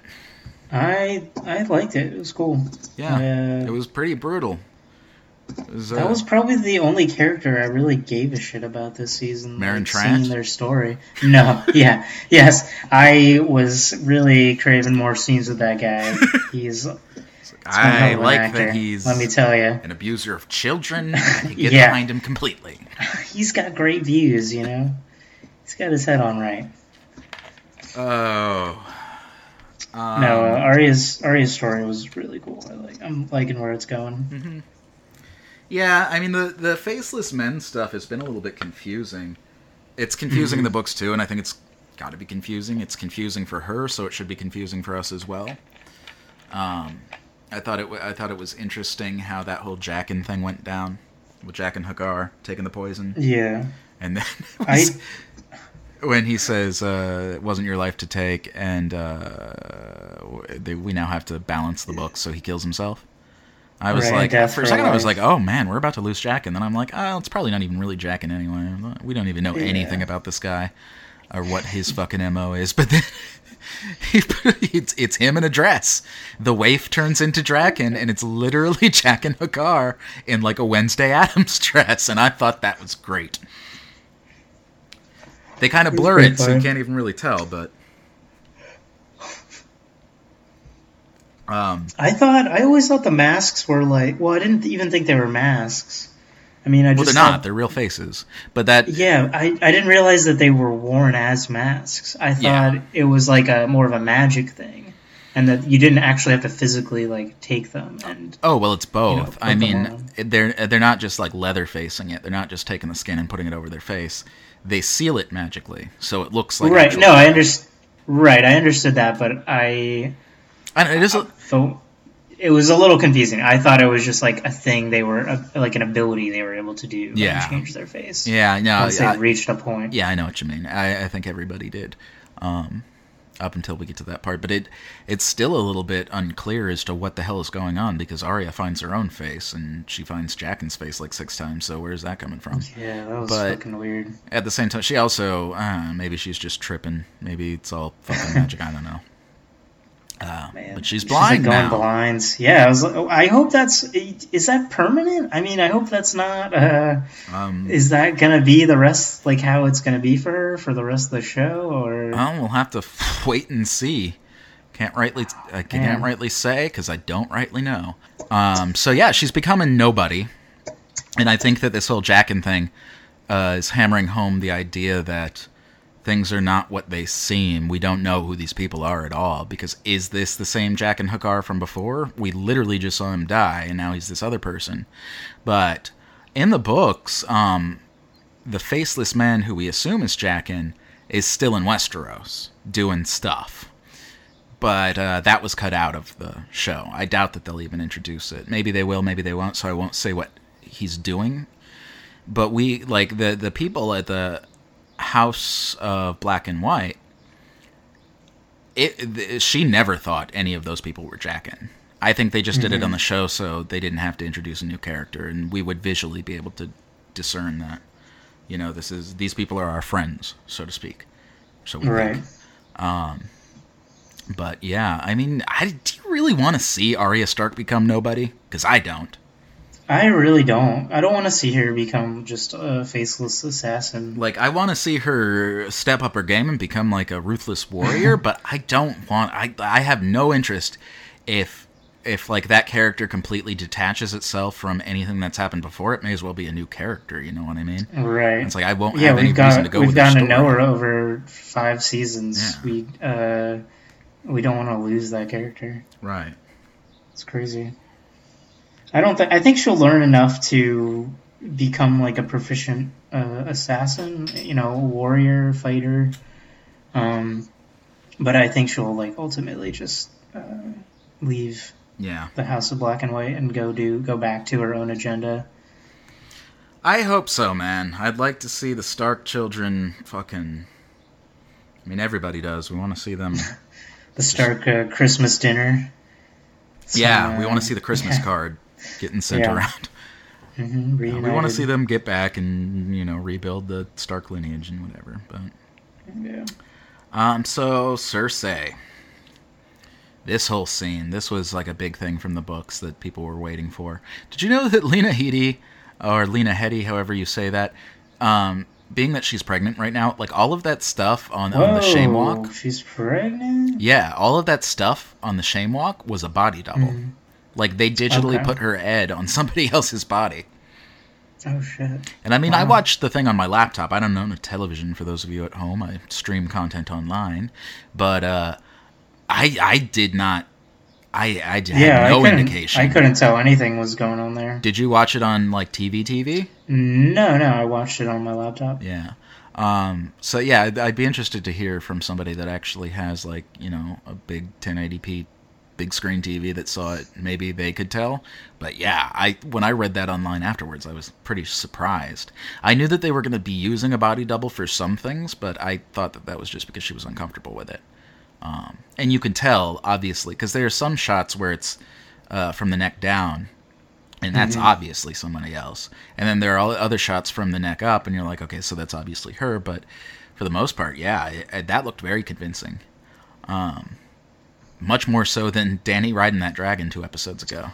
I liked it. It was cool. Yeah. It was pretty brutal. It was, that was probably the only character I really gave a shit about this season. Meryn Trant? Seeing their story. No. Yeah. Yes. I was really craving more scenes with that guy. He's... I like that he's, let me tell you, an abuser of children. I get behind him completely. He's got great views, you know. He's got his head on right. Oh. No, Arya's story was really cool. I'm liking where it's going. Mm-hmm. Yeah, I mean, the faceless men stuff has been a little bit confusing. It's confusing in the books, too, and I think it's got to be confusing. It's confusing for her, so it should be confusing for us as well. I thought it was interesting how that whole Jaqen thing went down, with Jaqen H'ghar taking the poison. Yeah. And then when he says, it wasn't your life to take, and we now have to balance the books, so he kills himself. I was right, like, for a second I was like, oh man, we're about to lose Jaqen. Then I'm like, oh, it's probably not even really Jaqen anyway. We don't even know anything about this guy or what his fucking MO is. But then... it's him in a dress. The waif turns into Jaqen, and it's literally Jaqen H'ghar in like a Wednesday Addams dress, and I thought that was great. They kind of blur it, so you can't even really tell. But I always thought the masks were like. Well, I didn't even think they were masks. I mean, they're not. They're real faces. But that. Yeah, I didn't realize that they were worn as masks. I thought it was like more of a magic thing, and that you didn't actually have to physically like take them. And oh well, it's both. You know, I mean, they're not just like leather facing it. They're not just taking the skin and putting it over their face. They seal it magically, so it looks like right. No, I understand. Right, I understood that, but it was a little confusing. I thought it was just like a thing they were, like an ability they were able to do and change their face. Yeah, no. Once they reached a point. Yeah, I know what you mean. I think everybody did up until we get to that part. But it's still a little bit unclear as to what the hell is going on because Arya finds her own face and she finds Jaqen's face like 6 times, so where's that coming from? Yeah, that was fucking weird. At the same time, she also, maybe she's just tripping. Maybe it's all fucking magic. I don't know. But she's blind like now. Going blinds. Yeah, I was like, I hope that's. Is that permanent? I mean, I hope that's not. Is that gonna be the rest? Like how it's gonna be for her for the rest of the show? Or we'll have to wait and see. I can't rightly say because I don't rightly know. So yeah, she's becoming nobody, and I think that this whole Jaqen thing is hammering home the idea that. Things are not what they seem. We don't know who these people are at all. Because is this the same Jaqen H'ghar from before? We literally just saw him die, and now he's this other person. But in the books, the faceless man who we assume is Jaqen is still in Westeros doing stuff. But that was cut out of the show. I doubt that they'll even introduce it. Maybe they will, maybe they won't, so I won't say what he's doing. But we, like, the people at the House of Black and White, she never thought any of those people were Jaqen. I think they just did it on the show so they didn't have to introduce a new character, and we would visually be able to discern that, you know, this is, these people are our friends, so to speak. So we think. But yeah, I mean, do you really want to see Arya Stark become nobody? Because I don't. I really don't. I don't want to see her become just a faceless assassin. Like, I want to see her step up her game and become, like, a ruthless warrior, but I don't want... I have no interest if like, that character completely detaches itself from anything that's happened before. It may as well be a new character, you know what I mean? Right. And it's like, I won't have any reason to go with the story. We've gotten to know her over 5 seasons. Yeah. We don't want to lose that character. Right. It's crazy. I think she'll learn enough to become, like, a proficient assassin, you know, warrior, fighter. But I think she'll, like, ultimately just leave the House of Black and White and go back to her own agenda. I hope so, man. I'd like to see the Stark children fucking... I mean, everybody does. We want to see them... The Stark Christmas dinner. So, we want to see the Christmas card getting sent around. Mm-hmm, we want to see them get back and, you know, rebuild the Stark lineage and whatever. But so Cersei. This whole scene, this was like a big thing from the books that people were waiting for. Did you know that Lena Headey, however you say that, being that she's pregnant right now, like, all of that stuff on the shame walk... she's pregnant? Yeah, all of that stuff on the shame walk was a body double. Mm-hmm. Like, they digitally put her head on somebody else's body. Oh, shit. And, I mean, I watched the thing on my laptop. I don't own a television, for those of you at home. I stream content online. But I did not... I had no indication. I couldn't tell anything was going on there. Did you watch it on, like, TV? No, I watched it on my laptop. Yeah. So, yeah, I'd be interested to hear from somebody that actually has, like, you know, a big 1080p big screen TV that saw it. Maybe they could tell. But, yeah, when I read that online afterwards, I was pretty surprised. I knew that they were going to be using a body double for some things, but I thought that was just because she was uncomfortable with it. And you can tell, obviously, because there are some shots where it's from the neck down, and that's obviously somebody else. And then there are all other shots from the neck up, and you're like, okay, so that's obviously her. But for the most part, that looked very convincing. Much more so than Dany riding that dragon 2 episodes ago.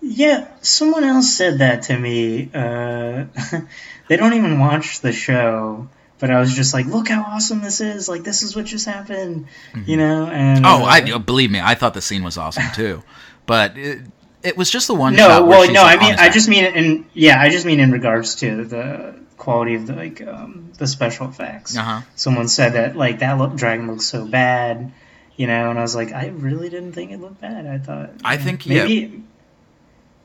Yeah, someone else said that to me. They don't even watch the show. But I was just like, look how awesome this is. Like, this is what just happened, you know? And believe me, I thought the scene was awesome, too. But it was just the one shot where she's like, I just mean in regards to the quality of the, like, the special effects. Uh-huh. Someone said that, like, that dragon looks so bad, you know? And I was like, I really didn't think it looked bad. I thought...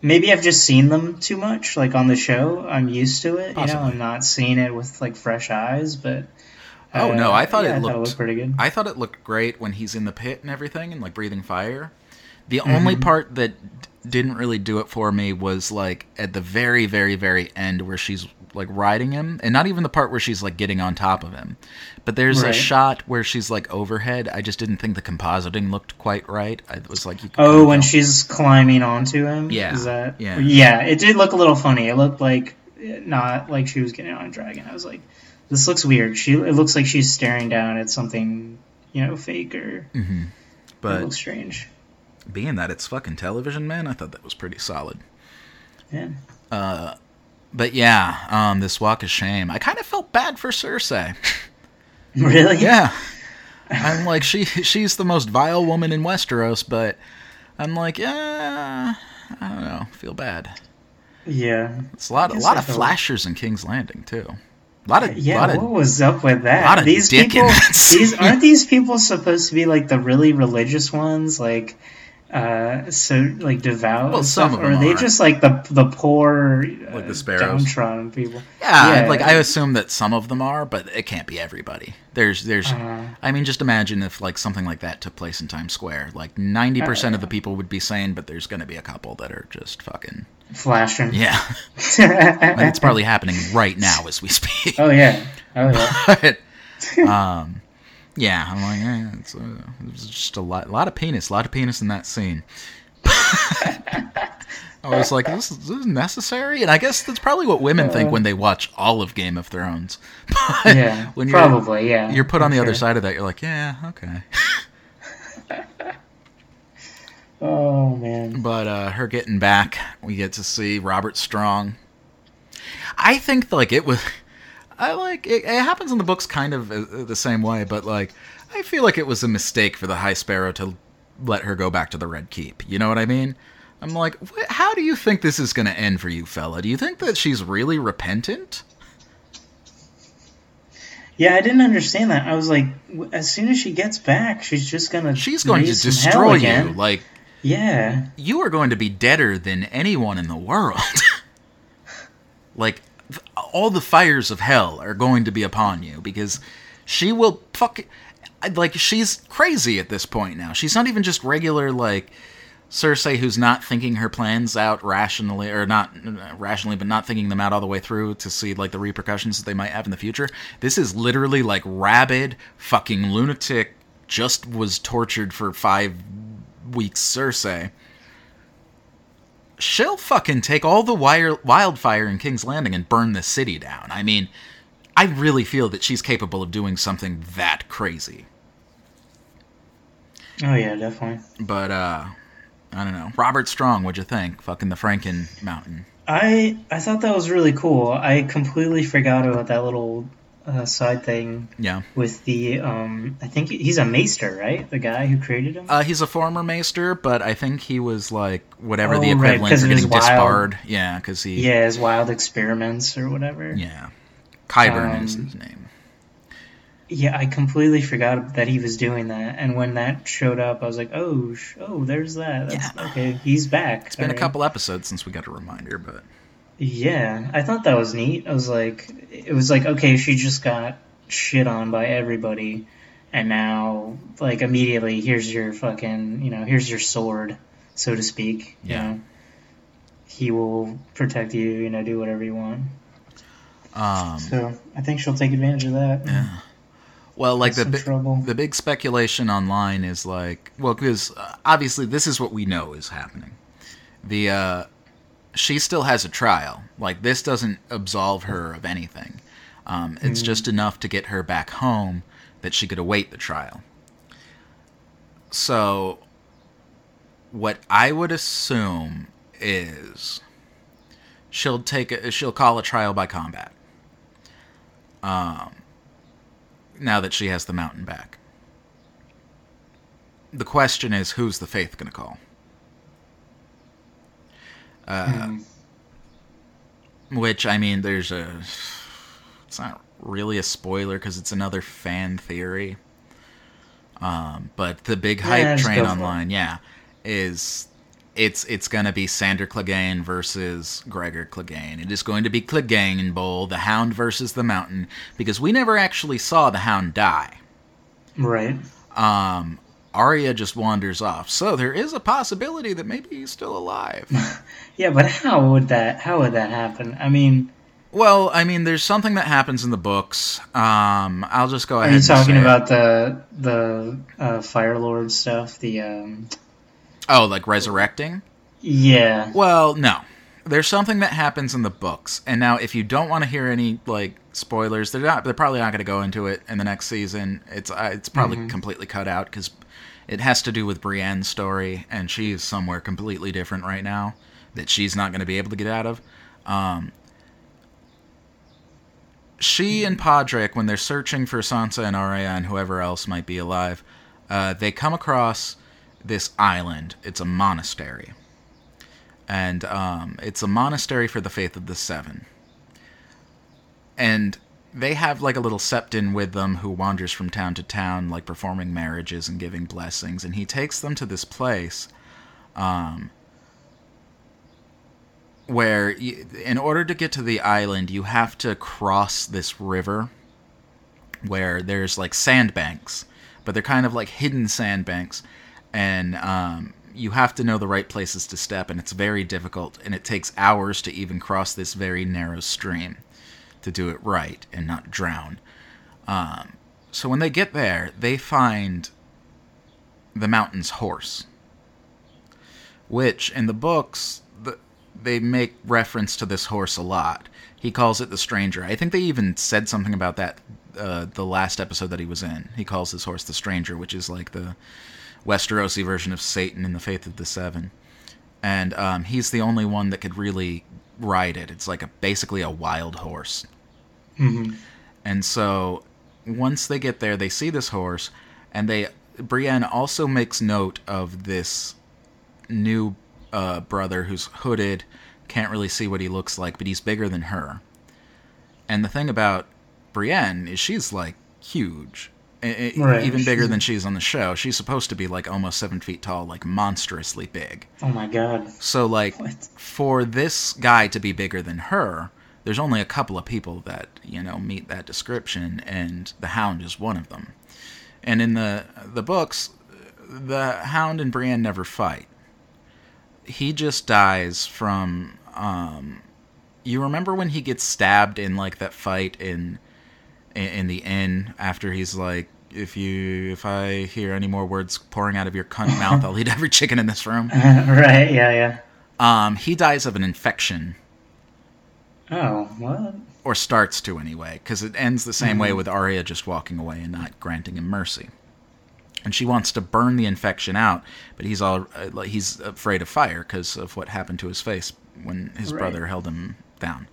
Maybe I've just seen them too much, like, on the show. I'm used to it, possibly. You know, I'm not seeing it with, like, fresh eyes, but... I thought it looked pretty good. I thought it looked great when he's in the pit and everything and, like, breathing fire. The only part that didn't really do it for me was, like, at the very, very, very end where she's, like, riding him. And not even the part where she's, like, getting on top of him. But there's a shot where she's, like, overhead. I just didn't think the compositing looked quite right. It was like... when she's climbing onto him? Yeah. Is that... Yeah. Yeah, it did look a little funny. It looked like... Not like she was getting on a dragon. I was like, this looks weird. It looks like she's staring down at something, you know, fake or... Mm-hmm. But... It looks strange. Being that it's fucking television, man, I thought that was pretty solid. Yeah. But yeah, this walk of shame. I kind of felt bad for Cersei. Really? Yeah. I'm like, she's the most vile woman in Westeros, but I'm like, yeah, I don't know, feel bad. Yeah. It's a lot of flashers in King's Landing too. What was up with that? A lot of these dick people. Aren't these people supposed to be like the really religious ones? Like, so like devout. Well, some of them are they just like the poor, like the sparrows, downtrodden people? Yeah, like I assume that some of them are, but it can't be everybody. There's. I mean, just imagine if like something like that took place in Times Square. Like 90% of the people would be sane, but there's going to be a couple that are just fucking flashing. Yeah, like, it's probably happening right now as we speak. Oh yeah. But, yeah, I'm like, it's just a lot of penis in that scene. I was like, this is necessary? And I guess that's probably what women think when they watch all of Game of Thrones. But yeah, when you're put on the other side of that, you're like, yeah, okay. Oh, man. But her getting back, we get to see Robert Strong. I think, like, it was... it happens in the books kind of the same way, but like I feel like it was a mistake for the High Sparrow to let her go back to the Red Keep. You know what I mean? I'm like, how do you think this is going to end for you, fella? Do you think that she's really repentant? Yeah, I didn't understand that. I was like, as soon as she gets back, she's going to destroy you. Like, yeah, you are going to be deader than anyone in the world. Like, all the fires of hell are going to be upon you because she will she's crazy at this point now. She's not even just regular, like, Cersei who's not thinking her plans out rationally, or not rationally, but not thinking them out all the way through to see, like, the repercussions that they might have in the future. This is literally, like, rabid, fucking lunatic, just was tortured for 5 weeks Cersei. She'll fucking take all the wildfire in King's Landing and burn the city down. I mean, I really feel that she's capable of doing something that crazy. Oh, yeah, definitely. But, I don't know. Robert Strong, what'd you think? Fucking the Franken Mountain. I thought that was really cool. I completely forgot about that little side thing. Yeah. With the, I think he's a maester, right? The guy who created him? He's a former maester, but I think he was, like, whatever the equivalent for getting disbarred. Yeah, because he... Yeah, his wild experiments or whatever. Yeah. Qyburn is his name. Yeah, I completely forgot that he was doing that, and when that showed up, I was like, oh, there's that. Okay, he's back. It's been a couple episodes since we got a reminder, but... Yeah, I thought that was neat. I was like, it was like, okay, she just got shit on by everybody, and now, like, immediately, here's your fucking, here's your sword, so to speak. Yeah. He will protect you, do whatever you want. So I think she'll take advantage of that. Yeah. Well, like, the big speculation online is like, well, because obviously this is what we know is happening. She still has a trial. Like, this doesn't absolve her of anything. It's just enough to get her back home that she could await the trial. So, what I would assume is she'll call a trial by combat. Now that she has the mountain back. The question is, who's the faith going to call? Which, I mean, it's not really a spoiler because it's another fan theory. But the big hype train online, is it's going to be Sandor Clegane versus Gregor Clegane. It is going to be Clegane Bowl, the Hound versus the Mountain, because we never actually saw the Hound die. Right. Arya just wanders off. So there is a possibility that maybe he's still alive. Yeah, but how would that happen? I mean... Well, I mean, there's something that happens in the books. I'll just go ahead and say... Are you talking about the Fire Lord stuff? Oh, like resurrecting? Yeah. Well, no. There's something that happens in the books. And now, if you don't want to hear any, like, spoilers, they're probably not going to go into it in the next season. It's probably completely cut out, because... It has to do with Brienne's story, and she is somewhere completely different right now that she's not going to be able to get out of. She and Podrick, when they're searching for Sansa and Arya and whoever else might be alive, they come across this island. It's a monastery. And it's a monastery for the Faith of the Seven. And... They have, like, a little septon with them who wanders from town to town, like, performing marriages and giving blessings. And he takes them to this place where you, in order to get to the island, you have to cross this river where there's like sandbanks, but they're kind of like hidden sandbanks, and you have to know the right places to step, and it's very difficult, and it takes hours to even cross this very narrow stream to do it right and not drown. So when they get there, they find the mountain's horse, which in the books, they make reference to this horse a lot. He calls it the Stranger. I think they even said something about that the last episode that he was in. He calls his horse the Stranger, which is like the Westerosi version of Satan in the Faith of the Seven. And he's the only one that could really ride it. It's like basically a wild horse. Mm-hmm. And so once they get there, they see this horse, and Brienne also makes note of this new brother who's hooded, can't really see what he looks like, but he's bigger than her. And the thing about Brienne is she's like huge. Right. Even bigger than she is on the show. She's supposed to be like almost 7 feet tall, like monstrously big. Oh my god. So like for this guy to be bigger than her, there's only a couple of people that, you know, meet that description, and the Hound is one of them. And in the books, the Hound and Brienne never fight. He just dies from you remember when he gets stabbed in like that fight in the inn, after he's like, if I hear any more words pouring out of your cunt mouth, I'll eat every chicken in this room. Right, yeah. He dies of an infection. Oh, what? Or starts to, anyway, because it ends the same way with Arya just walking away and not granting him mercy. And she wants to burn the infection out, but he's afraid of fire because of what happened to his face when his brother held him down.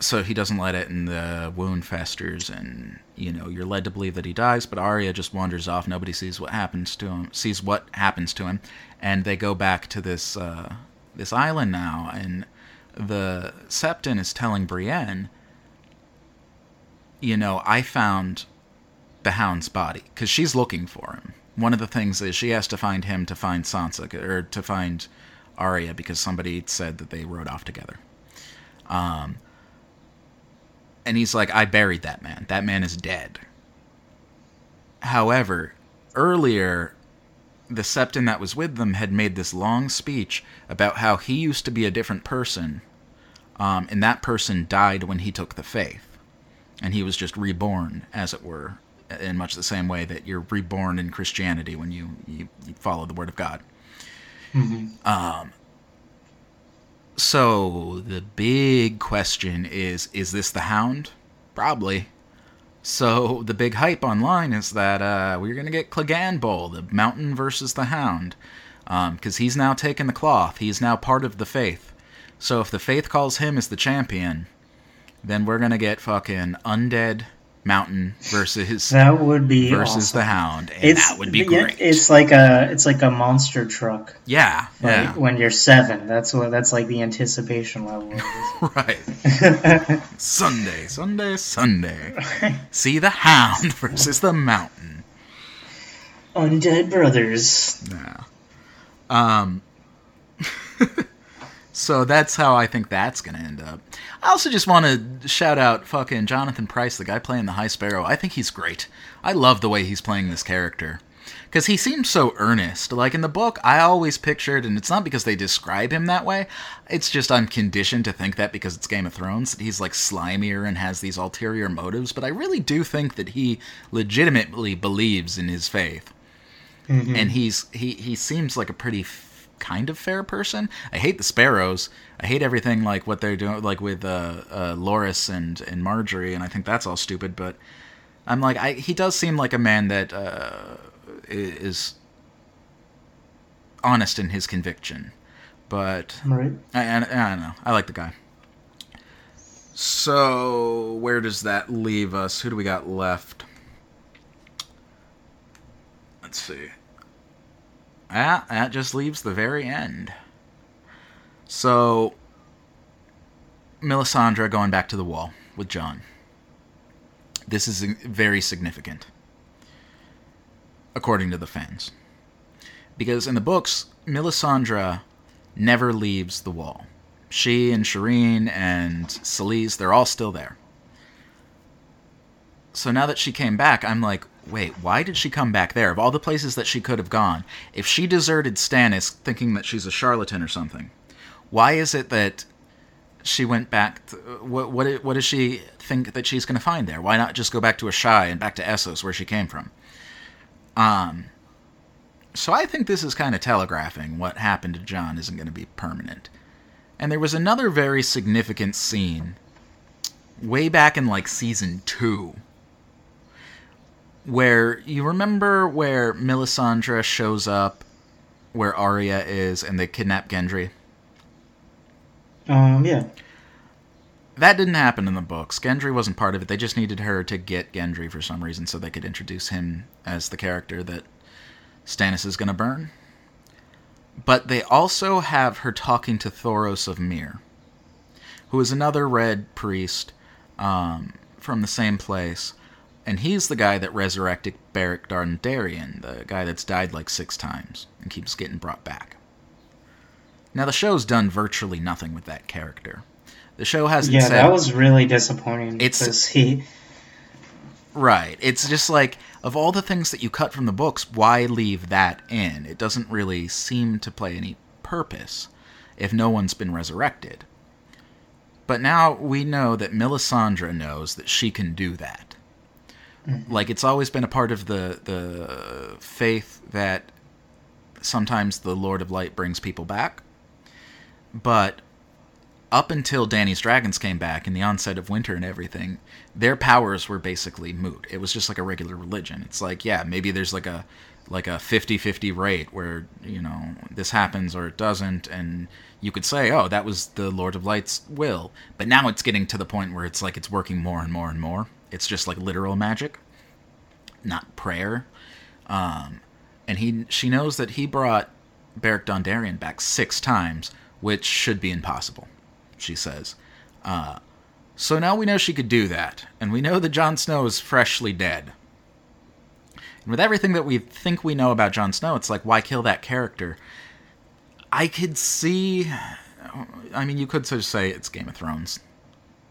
So he doesn't let it, and the wound festers, and you know, you're led to believe that he dies, but Arya just wanders off. Nobody sees what happens to him. And they go back to this this island now, and the Septon is telling Brienne, you know, I found the Hound's body, because she's looking for him. One of the things is she has to find him to find Sansa, or to find Arya, because somebody said that they rode off together. And he's like, I buried that man. That man is dead. However, earlier, the Septon that was with them had made this long speech about how he used to be a different person, and that person died when he took the faith. And he was just reborn, as it were, in much the same way that you're reborn in Christianity when you follow the Word of God. Mm-hmm. So the big question is this the Hound? Probably. So the big hype online is that we're going to get Clegane Bowl, the Mountain versus the Hound, because he's now taken the cloth. He's now part of the Faith. So if the Faith calls him as the champion, then we're going to get fucking Undead Mountain versus that would be versus awesome. The Hound, and that would be great. It's like a monster truck. Yeah, right? Yeah. When you're 7, that's like the anticipation level. Right. Sunday. See the Hound versus the Mountain. Undead brothers. Yeah. So that's how I think that's going to end up. I also just want to shout out fucking Jonathan Pryce, the guy playing the High Sparrow. I think he's great. I love the way he's playing this character, because he seems so earnest. Like in the book, I always pictured, and it's not because they describe him that way, it's just I'm conditioned to think that because it's Game of Thrones, that he's like slimier and has these ulterior motives, but I really do think that he legitimately believes in his faith. Mm-hmm. And he seems like a pretty kind of fair person. I hate the Sparrows. I hate everything like what they're doing, like with Loras and Marjorie, and I think that's all stupid. But I'm like, he does seem like a man that is honest in his conviction. But right. I don't know. I like the guy. So where does that leave us? Who do we got left? Let's see. That just leaves the very end. So, Melisandre going back to the wall with Jon. This is very significant, according to the fans. Because in the books, Melisandre never leaves the Wall. She and Shireen and Selyse, they're all still there. So now that she came back, I'm like, wait, why did she come back there? Of all the places that she could have gone, if she deserted Stannis thinking that she's a charlatan or something, why is it that she went back? What does she think that she's going to find there? Why not just go back to Ashai and back to Essos, where she came from? So I think this is kind of telegraphing what happened to Jon isn't going to be permanent. And there was another very significant scene way back in, like, Season 2, where you remember where Melisandre shows up where Arya is and they kidnap Gendry? Yeah. That didn't happen in the books. Gendry wasn't part of it. They just needed her to get Gendry for some reason so they could introduce him as the character that Stannis is going to burn. But they also have her talking to Thoros of Myr, who is another red priest from the same place. And he's the guy that resurrected Beric Dondarrion, the guy that's died like 6 times and keeps getting brought back. Now, the show's done virtually nothing with that character. The show hasn't said... Yeah, that was really disappointing because he... Right. It's just like, of all the things that you cut from the books, why leave that in? It doesn't really seem to play any purpose if no one's been resurrected. But now we know that Melisandre knows that she can do that. Mm-hmm. Like, it's always been a part of the faith that sometimes the Lord of Light brings people back. But up until Dany's dragons came back and the onset of winter and everything, their powers were basically moot. It was just like a regular religion. It's like, yeah, maybe there's like a 50-50 rate where, you know, this happens or it doesn't, and you could say, oh, that was the Lord of Light's will. But now it's getting to the point where it's like it's working more and more and more. It's just like literal magic, not prayer. And she knows that he brought Beric Dondarrion back 6 times, which should be impossible, she says. So now we know she could do that, and we know that Jon Snow is freshly dead. And with everything that we think we know about Jon Snow, it's like, why kill that character? I could see... I mean, you could sort of say it's Game of Thrones.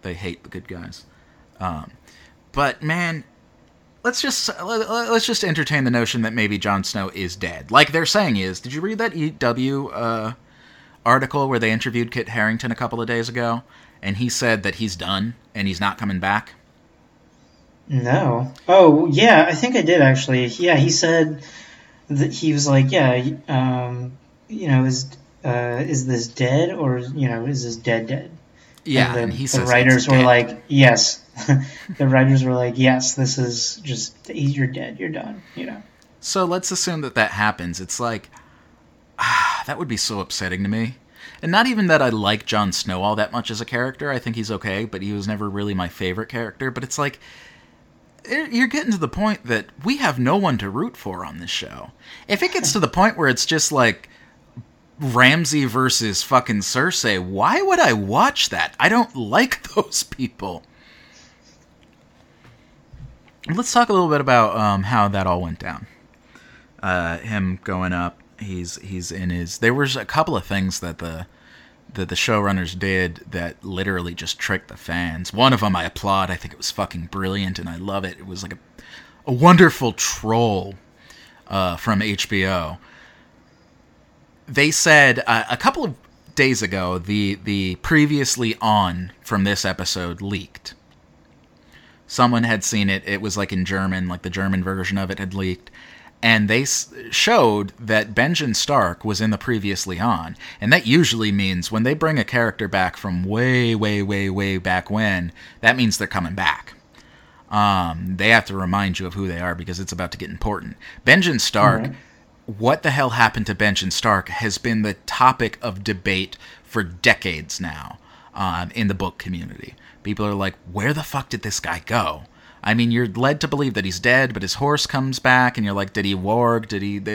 They hate the good guys. But, man... Let's just entertain the notion that maybe Jon Snow is dead. Like they're saying is. Did you read that EW article where they interviewed Kit Harington a couple of days ago? And he said that he's done and he's not coming back? No. Oh, yeah, I think I did, actually. Yeah, he said that he was like, yeah, you know, is this dead or, you know, is this dead? Yeah, and he says the writers were like, yes. The writers were like, yes, this is just, you're dead, you're done, you know. So let's assume that happens. It's like, that would be so upsetting to me. And not even that I like Jon Snow all that much as a character. I think he's okay, but he was never really my favorite character. But it's like, you're getting to the point that we have no one to root for on this show. If it gets to the point where it's just like, Ramsay versus fucking Cersei, why would I watch that? I don't like those people. Let's talk a little bit about how that all went down. Him going up, he's in his... There was a couple of things that the showrunners did that literally just tricked the fans. One of them I applaud. I think it was fucking brilliant, and I love it. It was like a wonderful troll from HBO. They said a couple of days ago, the previously on from this episode leaked. Someone had seen it. It was like in German, like the German version of it had leaked. And they showed that Benjen Stark was in the previously on. And that usually means when they bring a character back from way, way, way, way back when, that means they're coming back. They have to remind you of who they are because it's about to get important. Benjen Stark, mm-hmm. What the hell happened to Benjen Stark has been the topic of debate for decades now in the book community. People are like, where the fuck did this guy go? I mean, you're led to believe that he's dead, but his horse comes back, and you're like, did he warg?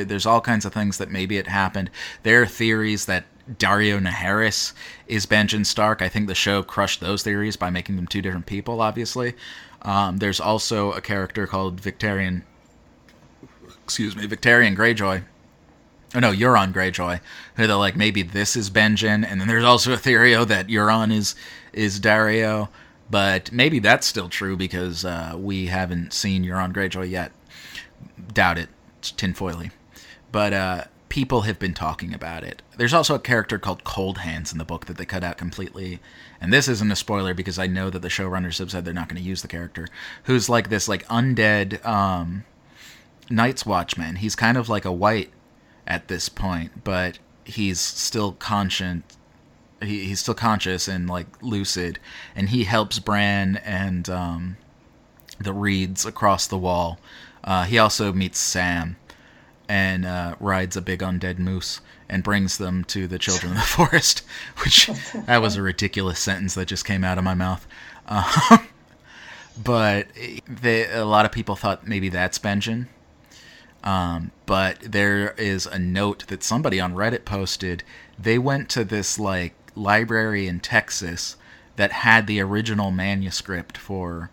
There's all kinds of things that maybe it happened. There are theories that Dario Naharis is Benjen Stark. I think the show crushed those theories by making them 2 different people, obviously. There's also a character called Victarion Greyjoy, Oh no, Euron Greyjoy. Who they're like, maybe this is Benjen, and then there's also a theory that Euron is Dario, but maybe that's still true because we haven't seen Euron Greyjoy yet. Doubt it. It's tinfoily. But people have been talking about it. There's also a character called Cold Hands in the book that they cut out completely. And this isn't a spoiler because I know that the showrunners have said they're not going to use the character. Who's like this like undead Night's Watchman. He's kind of like a white at this point, but he's still conscient. He's still conscious and like lucid. And he helps Bran and the Reeds across the wall. He also meets Sam and rides a big undead moose and brings them to the children of the forest, which that was a ridiculous sentence that just came out of my mouth. But a lot of people thought maybe that's Benjen. But there is a note that somebody on Reddit posted. They went to this like library in Texas that had the original manuscript for...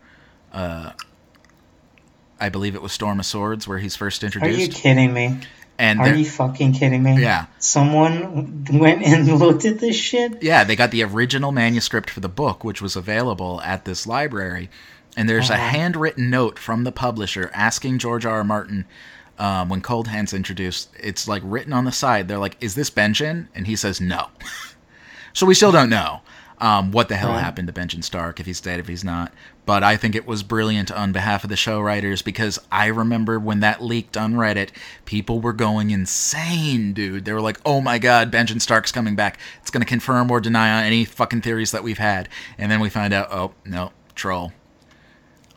I believe it was Storm of Swords where he's first introduced. Are you kidding me? And are you fucking kidding me? Yeah. Someone went and looked at this shit? Yeah, they got the original manuscript for the book, which was available at this library. And there's a handwritten note from the publisher asking George R. R. Martin, when Cold Hands introduced, it's like written on the side. They're like, is this Benjen? And he says no. So we still don't know. What the hell happened to Benjen Stark, if he's dead, if he's not. But I think it was brilliant on behalf of the show writers because I remember when that leaked on Reddit, people were going insane, dude. They were like, oh my god, Benjen Stark's coming back. It's going to confirm or deny any fucking theories that we've had. And then we find out, oh, no, troll.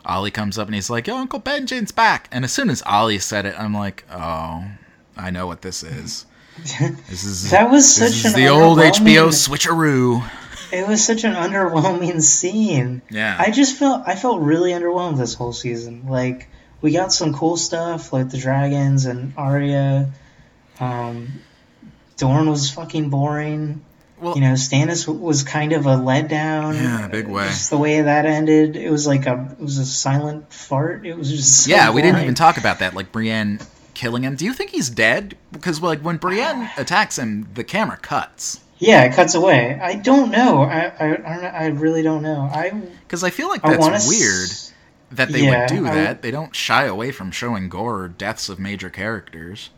Ollie comes up and he's like, yo, Uncle Benjen's back. And as soon as Ollie said it, I'm like, oh, I know what this is. This is the old HBO switcheroo. It was such an underwhelming scene. Yeah. I felt really underwhelmed this whole season. Like, we got some cool stuff, like the dragons and Arya. Dorne was fucking boring. Well, Stannis was kind of a letdown. Yeah, big way. Just the way that ended, it was like it was a silent fart. It was just so boring. We didn't even talk about that. Like, Brienne killing him. Do you think he's dead? Because, like, when Brienne attacks him, the camera cuts. Yeah, it cuts away. I don't know. I really don't know. Because I feel like that's weird that they would do that. They don't shy away from showing gore or deaths of major characters.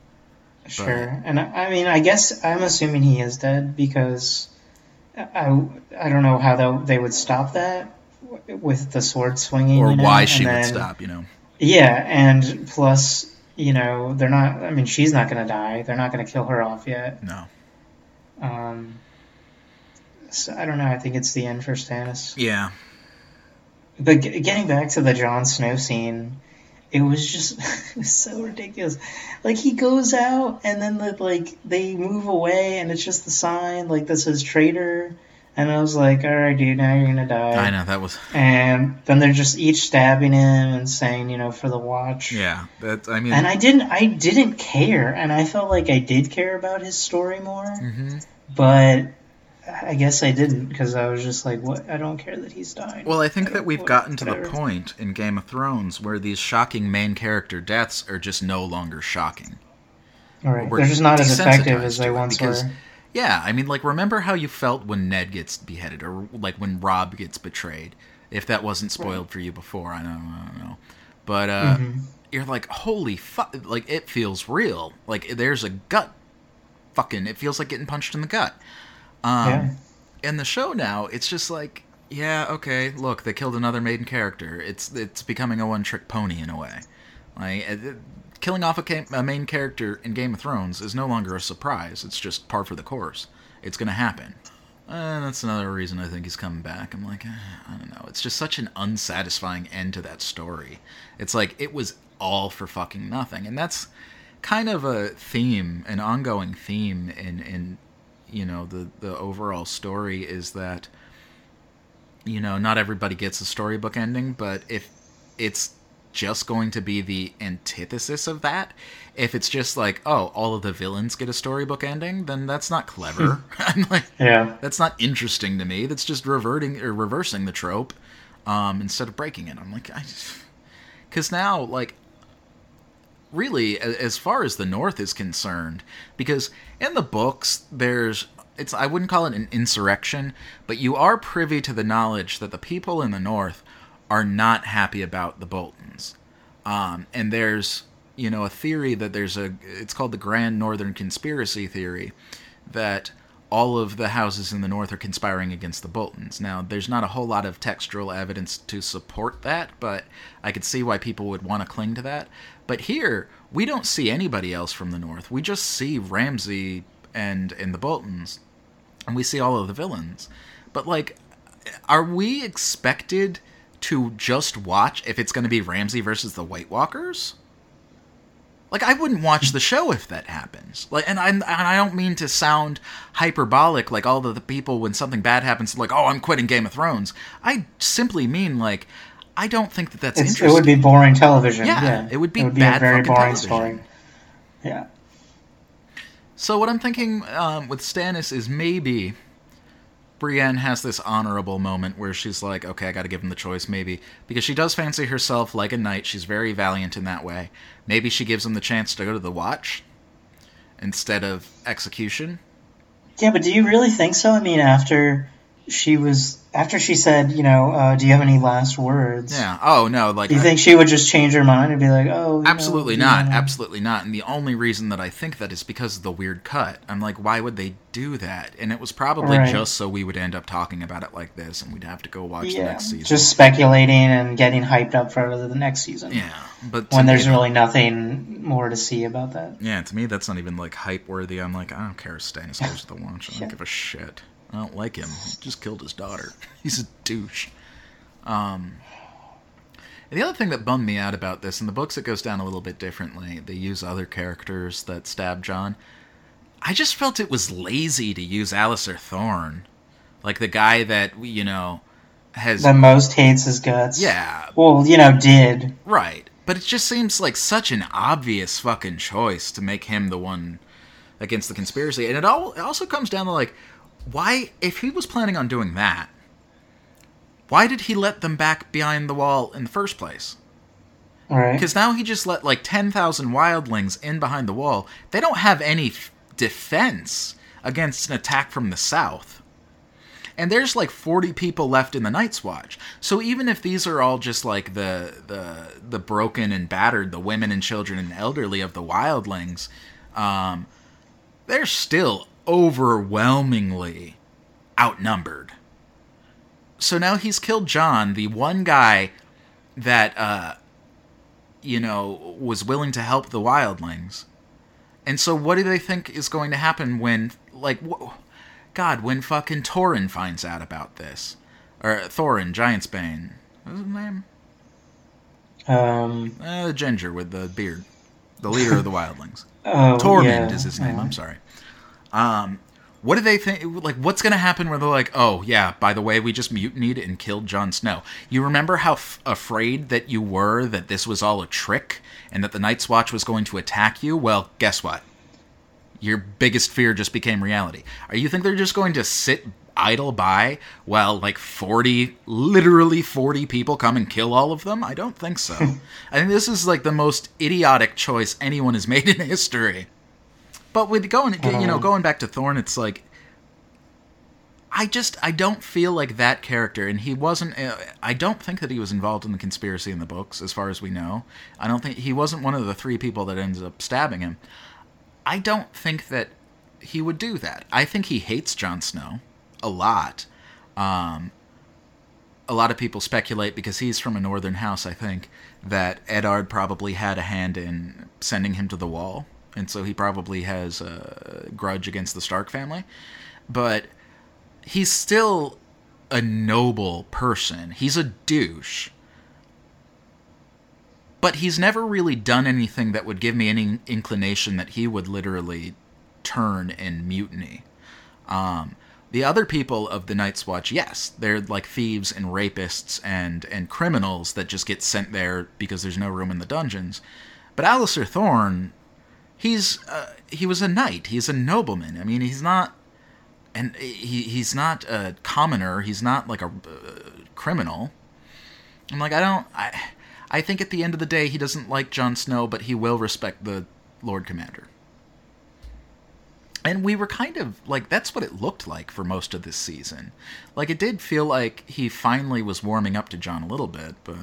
Sure. But. And I mean, I guess I'm assuming he is dead because I don't know how they would stop that with the sword swinging. Or why she would stop, Yeah, and plus, they're not... I mean, she's not going to die. They're not going to kill her off yet. No. So I don't know. I think it's the end for Stannis. Yeah. But getting back to the Jon Snow scene, it was just so ridiculous. Like, he goes out, and then they move away, and it's just the sign that says traitor. And I was like, all right, dude, now you're gonna die. I know that was. And then they're just each stabbing him and saying, for the watch. Yeah, And I didn't care, and I felt like I did care about his story more. Mm-hmm. But I guess I didn't because I was just like, what? I don't care that he's dying. Well, I think that we've gotten to the point in Game of Thrones where these shocking main character deaths are just no longer shocking. All right, they're just not as effective as they once were. Yeah, I mean, remember how you felt when Ned gets beheaded or, when Robb gets betrayed, if that wasn't spoiled for you before, I don't know. But you're like, holy fuck, it feels real. There's a gut fucking, it feels like getting punched in the gut. And the show now, it's just like, yeah, okay, look, they killed another main character. It's becoming a one-trick pony in a way. Killing off a main character in Game of Thrones is no longer a surprise. It's just par for the course. It's going to happen. And that's another reason I think he's coming back. I'm like, I don't know. It's just such an unsatisfying end to that story. It's like it was all for fucking nothing. And that's kind of a theme, an ongoing theme in the overall story is that, not everybody gets a storybook ending, but if it's just going to be the antithesis of that. If it's just all of the villains get a storybook ending, then that's not clever. I'm that's not interesting to me. That's just reversing the trope instead of breaking it. I'm like, because now really, as far as the North is concerned, because in the books, I wouldn't call it an insurrection, but you are privy to the knowledge that the people in the North are not happy about the Boltons. And there's, a theory that it's called the Grand Northern Conspiracy Theory, that all of the houses in the North are conspiring against the Boltons. Now, there's not a whole lot of textual evidence to support that, but I could see why people would want to cling to that. But here, we don't see anybody else from the North. We just see Ramsay and the Boltons, and we see all of the villains. But, are we expected to just watch if it's going to be Ramsay versus the White Walkers? I wouldn't watch the show if that happens. And I don't mean to sound hyperbolic, all of the people, when something bad happens, oh, I'm quitting Game of Thrones. I simply mean, I don't think that's interesting. It would be boring television. Yeah. It would be bad fucking television. Story. Yeah. So what I'm thinking with Stannis is maybe Brienne has this honorable moment where she's like, okay, I gotta give him the choice, maybe. Because she does fancy herself like a knight. She's very valiant in that way. Maybe she gives him the chance to go to the Watch instead of execution. Yeah, but do you really think so? I mean, after she said, do you have any last words? Yeah. Oh, no. Do you think she would just change her mind and be like, oh... Absolutely not. Yeah. Absolutely not. And the only reason that I think that is because of the weird cut. I'm like, why would they do that? And it was probably just so we would end up talking about it like this and we'd have to go watch the next season. Just speculating and getting hyped up for the next season. Yeah. But when there's really nothing more to see about that. Yeah, to me, that's not even, hype-worthy. I'm like, I don't care if Stannis goes to the Watch. I don't give a shit. I don't like him. He just killed his daughter. He's a douche. And the other thing that bummed me out about this, in the books it goes down a little bit differently. They use other characters that stab Jon. I just felt it was lazy to use Alistair Thorne. The guy that, has... The most hates his guts. Yeah. Well, did. Right. But it just seems like such an obvious fucking choice to make him the one against the conspiracy. And it also comes down to, why, if he was planning on doing that, why did he let them back behind the wall in the first place? All right. Because now he just let 10,000 wildlings in behind the wall. They don't have any defense against an attack from the south. And there's 40 people left in the Night's Watch. So even if these are all just the broken and battered, the women and children and elderly of the wildlings, they're still overwhelmingly outnumbered. So now he's killed Jon, the one guy that, was willing to help the wildlings. And so what do they think is going to happen when, when fucking Thorin finds out about this? Or Thorin, Giantsbane. What's his name? The ginger with the beard. The leader of the wildlings. Oh, Tormund is his name, I'm sorry. What do they think, what's going to happen where they're like, oh, yeah, by the way, we just mutinied and killed Jon Snow. You remember how afraid that you were that this was all a trick and that the Night's Watch was going to attack you? Well, guess what? Your biggest fear just became reality. Or you think they're just going to sit idle by while, 40 people come and kill all of them? I don't think so. I think this is, the most idiotic choice anyone has made in history. But with going back to Thorne, it's I don't feel like that character, and he wasn't, I don't think that he was involved in the conspiracy in the books, as far as we know. I don't think, he wasn't one of the three people that ends up stabbing him. I don't think that he would do that. I think he hates Jon Snow a lot. A lot of people speculate, because he's from a northern house, I think, that Eddard probably had a hand in sending him to the wall. And so he probably has a grudge against the Stark family. But he's still a noble person. He's a douche. But he's never really done anything that would give me any inclination that he would literally turn and mutiny. The other people of the Night's Watch, yes, they're thieves and rapists and criminals that just get sent there because there's no room in the dungeons. But Alistair Thorne... He was a knight. He's a nobleman. I mean, he's not a commoner. He's not a criminal. I'm I don't, I, I think at the end of the day, he doesn't like Jon Snow, but he will respect the Lord Commander. And we were kind of, like, that's what it looked like for most of this season. Like, it did feel like he finally was warming up to Jon a little bit, but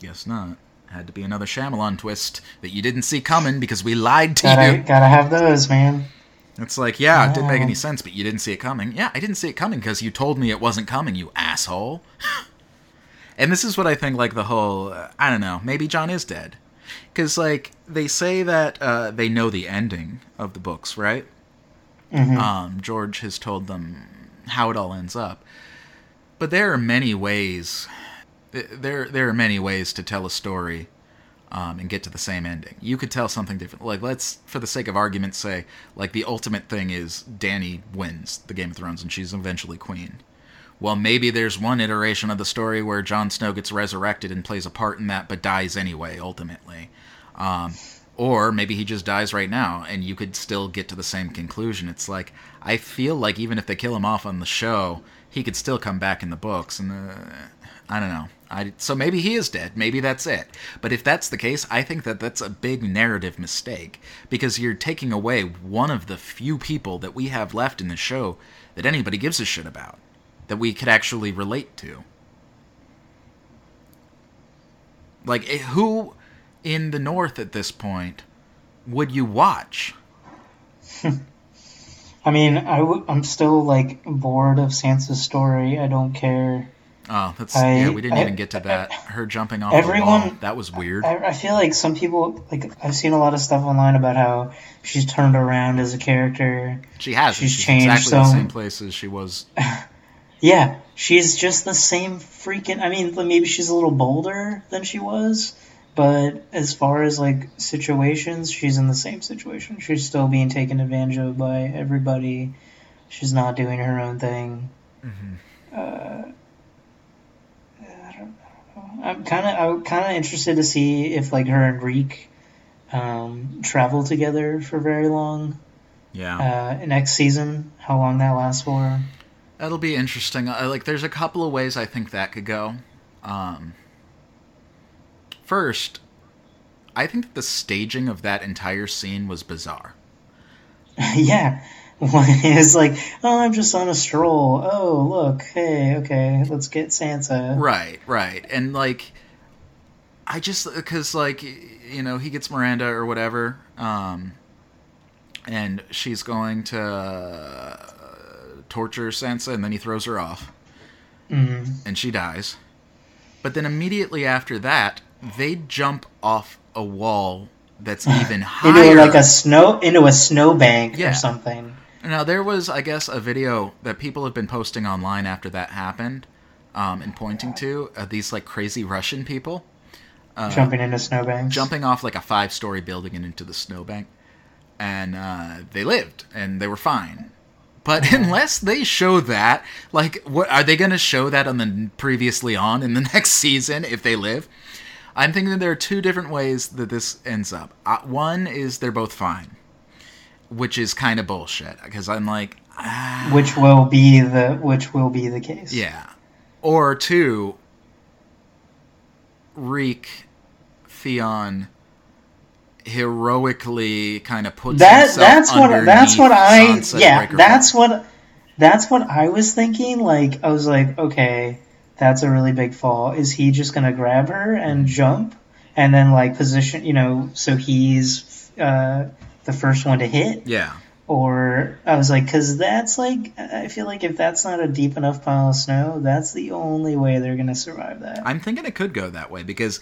guess not. Had to be another Shyamalan twist that you didn't see coming because we lied to you. Gotta have those, man. It's like, yeah, it didn't make any sense, but you didn't see it coming. Yeah, I didn't see it coming because you told me it wasn't coming, you asshole. And this is what I think, like, the whole, I don't know, maybe Jon is dead. Because, like, they say that they know the ending of the books, right? Mm-hmm. George has told them how it all ends up. But there are many ways... There are many ways to tell a story and get to the same ending. You could tell something different. Like, let's, for the sake of argument, say, like, the ultimate thing is Dany wins the Game of Thrones and she's eventually queen. Well, maybe there's one iteration of the story where Jon Snow gets resurrected and plays a part in that, but dies anyway, ultimately. Or maybe he just dies right now, and you could still get to the same conclusion. It's like, I feel like even if they kill him off on the show, he could still come back in the books, and I don't know. So maybe he is dead. Maybe that's it. But if that's the case, I think that that's a big narrative mistake, because you're taking away one of the few people that we have left in the show that anybody gives a shit about, that we could actually relate to. Like, who in the North at this point would you watch? I mean, I'm still, like, bored of Sansa's story. I don't care. Oh, we didn't even get to that. Her jumping off the wall, that was weird. I feel like some people, like, I've seen a lot of stuff online about how she's turned around as a character. She hasn't. She's changed exactly the same place as she was. Yeah, she's just the same freaking, I mean, maybe she's a little bolder than she was, but as far as, like, situations, she's in the same situation. She's still being taken advantage of by everybody. She's not doing her own thing. Mm-hmm. I'm kind of interested to see if, like, her and Reek travel together for very long. Yeah. Next season, how long that lasts for? That'll be interesting. Like, there's a couple of ways I think that could go. First, I think that the staging of that entire scene was bizarre. Yeah. It's like, oh, I'm just on a stroll. Oh, look, hey, okay, let's get Sansa. Right. And, like, I just, because, like, you know, he gets Miranda or whatever, and she's going to torture Sansa, and then he throws her off. Mm-hmm. And she dies. But then immediately after that, they jump off a wall that's even higher. Into a snowbank, yeah, or something. Now, there was, I guess, a video that people have been posting online after that happened, and pointing to these, like, crazy Russian people. Jumping into snowbanks. Jumping off, like, a 5-story building and into the snowbank. And they lived, and they were fine. But unless they show that, like, what are they going to show that on the previously on in the next season if they live? I'm thinking there are two different ways that this ends up. One is they're both fine, which is kind of bullshit, because I'm like, which will be the case. Yeah. Or two, Reek Theon heroically kind of puts that's what I was thinking. Like, I was like, okay, that's a really big fall. Is he just going to grab her and jump and then, like, position, you know, so he's the first one to hit? Yeah. Or I was like, because that's, like, I feel like if that's not a deep enough pile of snow, that's the only way they're going to survive that. I'm thinking it could go that way because,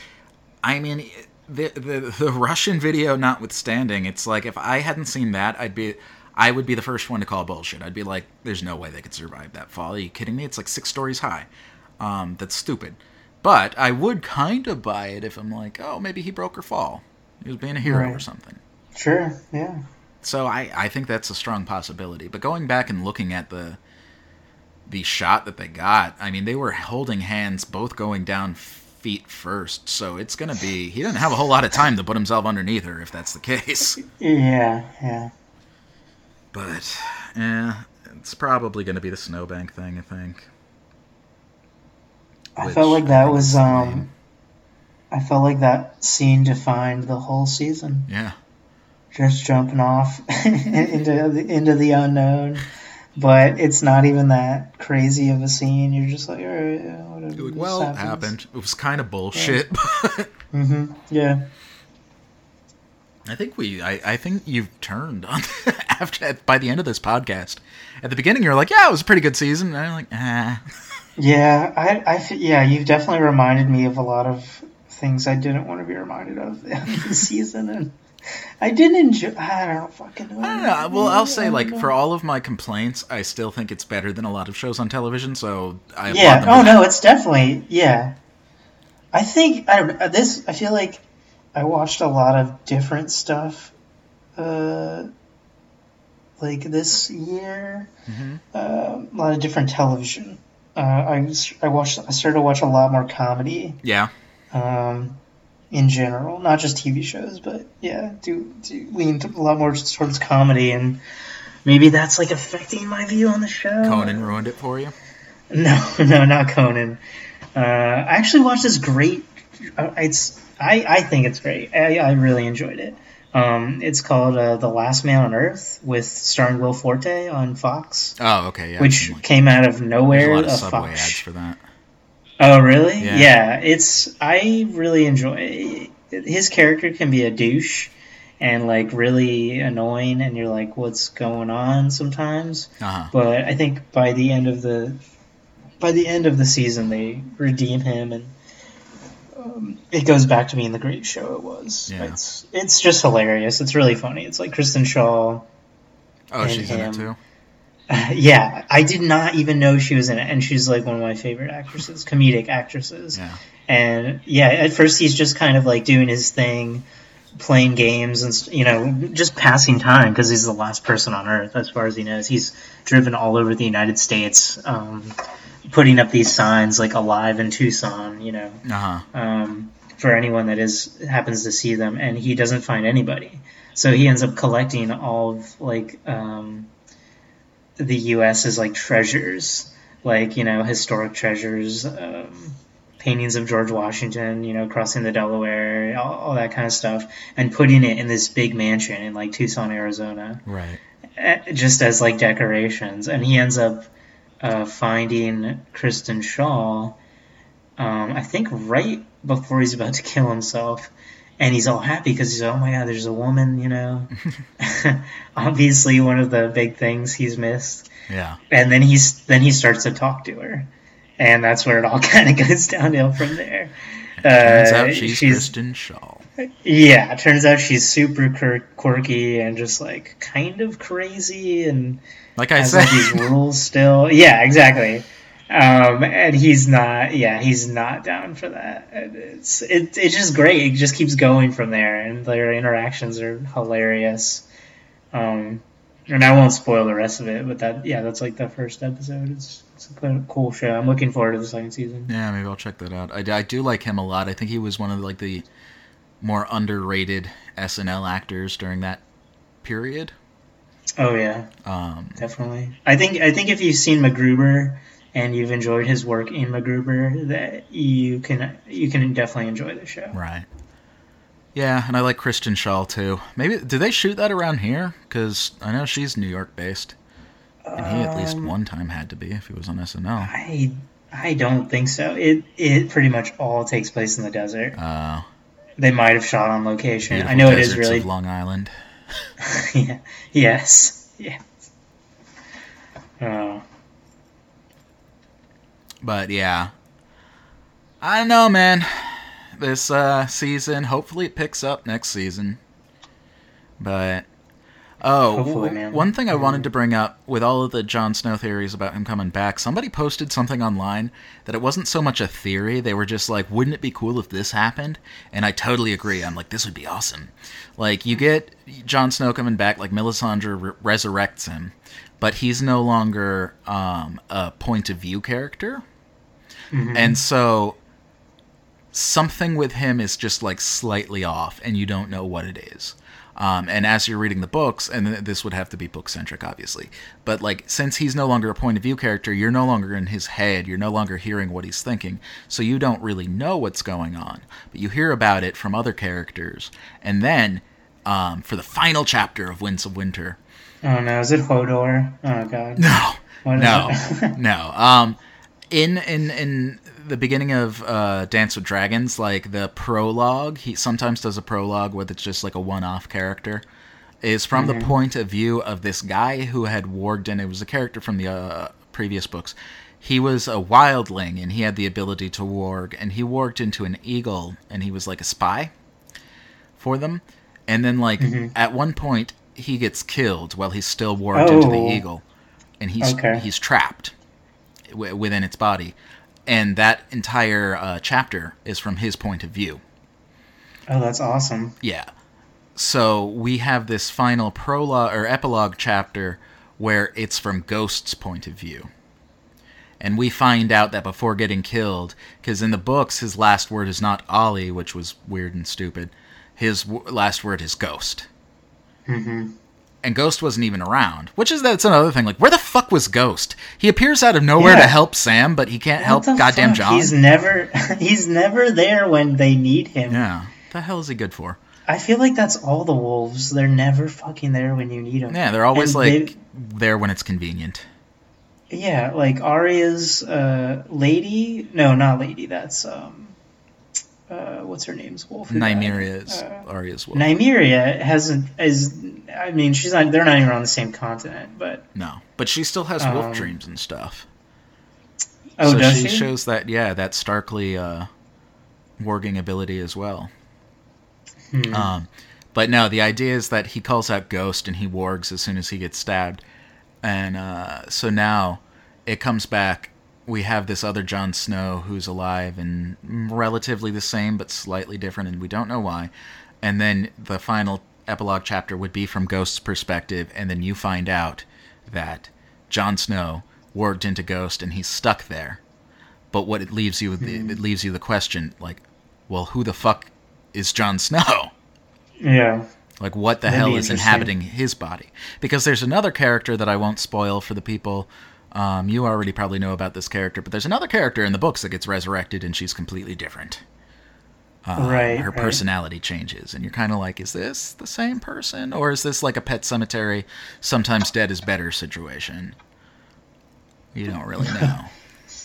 I mean, the Russian video notwithstanding, it's like, if I hadn't seen that, I would be the first one to call bullshit. I'd be like, there's no way they could survive that fall. Are you kidding me? It's like 6 stories high. That's stupid. But I would kind of buy it if I'm like, oh, maybe he broke her fall. He was being a hero, right, or something. Sure, yeah. So I think that's a strong possibility. But going back and looking at the shot that they got, I mean, they were holding hands, both going down feet first. So it's going to be... He doesn't have a whole lot of time to put himself underneath her, if that's the case. Yeah. But, it's probably going to be the snowbank thing, I think. I felt like that was I felt like that scene defined the whole season. Yeah. Just jumping off into the unknown. But it's not even that crazy of a scene. You're just like, all right, yeah, whatever. Well, it happened. It was kind of bullshit. Yeah. Mm-hmm. Yeah. I think you've turned on after by the end of this podcast. At the beginning, you're like, yeah, it was a pretty good season. And I'm like, ah. Yeah, I you've definitely reminded me of a lot of things I didn't want to be reminded of this season, and I didn't enjoy. I don't know. Well, I'll say for all of my complaints, I still think it's better than a lot of shows on television. So I applaud them. Oh no, it's definitely I feel like I watched a lot of different stuff, this year. Mm-hmm. A lot of different television. I started to watch a lot more comedy. Yeah. In general, not just TV shows, but yeah, do lean a lot more towards comedy, and maybe that's like affecting my view on the show. Conan ruined it for you? No, not Conan. I actually watched this great. I think it's great. I really enjoyed it. It's called The Last Man on Earth, starring Will Forte on Fox. Oh, okay, yeah. Which came out of nowhere. A lot of Subway ads for that. Oh, really? Yeah. I really enjoy it. His character can be a douche and really annoying, and you're like, what's going on sometimes? Uh-huh. But I think by the end of the season, they redeem him, and it goes back to being the great show it was. Yeah. It's just hilarious. It's really funny. It's Kristen Shaw. Oh, she's in it too. Yeah, I did not even know she was in it, and she's one of my favorite actresses, comedic actresses. Yeah. And yeah, at first he's just kind of doing his thing, playing games, and just passing time because he's the last person on Earth, as far as he knows. He's driven all over the United States, putting up these signs "Alive in Tucson," uh-huh. For anyone that happens to see them, and he doesn't find anybody, so he ends up collecting all of the U.S. is treasures, historic treasures, paintings of George Washington, crossing the Delaware, all that kind of stuff, and putting it in this big mansion in Tucson, Arizona, right? Just as decorations. And he ends up finding Kristen Shaw, I think right before he's about to kill himself. And he's all happy because he's like, oh my God, there's a woman, Obviously, one of the big things he's missed. Yeah. And then he starts to talk to her, and that's where it all kind of goes downhill from there. Turns out she's Kristen Shaw. Yeah, it turns out she's super quirky and just kind of crazy, and has these rules still. Yeah, exactly. And he's not down for that. And it's just great. It just keeps going from there, and their interactions are hilarious. And I won't spoil the rest of it, but that's the first episode. It's a cool show. I'm looking forward to the second season. Yeah, maybe I'll check that out. I do like him a lot. I think he was one of the more underrated SNL actors during that period. Oh yeah, definitely. I think if you've seen MacGruber, and you've enjoyed his work in MacGruber, that you can definitely enjoy the show. Right. Yeah, and I like Kristen Shaw too. Maybe, do they shoot that around here? Because I know she's New York based, and he at least one time had to be if he was on SNL. I don't think so. It pretty much all takes place in the desert. They might have shot on location. I know it is really of Long Island. Yeah. Yes. Yeah. But yeah, I don't know, man. This season, hopefully it picks up next season. But one thing I wanted to bring up with all of the Jon Snow theories about him coming back, somebody posted something online that it wasn't so much a theory. They were just like, wouldn't it be cool if this happened? And I totally agree. I'm like, this would be awesome. You get Jon Snow coming back, Melisandre resurrects him, but he's no longer a point of view character. Mm-hmm. And so something with him is just like slightly off and you don't know what it is. And as you're reading the books, and this would have to be book-centric, obviously, but like, since he's no longer a point-of-view character, you're no longer in his head, you're no longer hearing what he's thinking, so you don't really know what's going on, but you hear about it from other characters. And then, for the final chapter of Winds of Winter... Oh no, is it Hodor? Oh god. No. In the beginning of Dance with Dragons, like the prologue, he sometimes does a prologue where it's just like a one-off character, is from the point of view of this guy who had warged, and it was a character from the previous books. He was a wildling, and he had the ability to warg, and he warged into an eagle, and he was like a spy for them. And then like at one point... he gets killed while he's still warped into the eagle, and he's trapped within its body, and that entire chapter is from his point of view. Oh, that's awesome! Yeah, so we have this final prologue or epilogue chapter where it's from Ghost's point of view, and we find out that before getting killed, because in the books his last word is not Ollie, which was weird and stupid. His last word is Ghost. Mm-hmm. And Ghost wasn't even around, which is that's another thing. Like, where the fuck was Ghost? He appears out of nowhere to help Sam, but he can't help goddamn John. He's never there when they need him. Yeah, what the hell is he good for? I feel like that's all the wolves. They're never fucking there when you need them. Yeah, they're always there when it's convenient. Yeah, like Arya's lady. No, not lady. That's what's her name's wolf? Nymeria is Arya's wolf. Nymeria she's not. They're not even on the same continent, but no. But she still has wolf dreams and stuff. Oh, so does she? Shows that that Starkly warging ability as well. But no, the idea is that he calls out Ghost and he wargs as soon as he gets stabbed, and so now it comes back. We have this other Jon Snow who's alive and relatively the same but slightly different, and we don't know why. And then the final epilogue chapter would be from Ghost's perspective, and then you find out that Jon Snow warped into Ghost and he's stuck there. But what it leaves you with, it leaves you the question, like, well, who the fuck is Jon Snow? Yeah. Like, what the hell is inhabiting his body? Because there's another character that I won't spoil for the people. You already probably know about this character, but there's another character in the books that gets resurrected, and she's completely different. Her personality changes, and you're kind of like, is this the same person? Or is this like a Pet Cemetery, sometimes dead is better situation? You don't really know.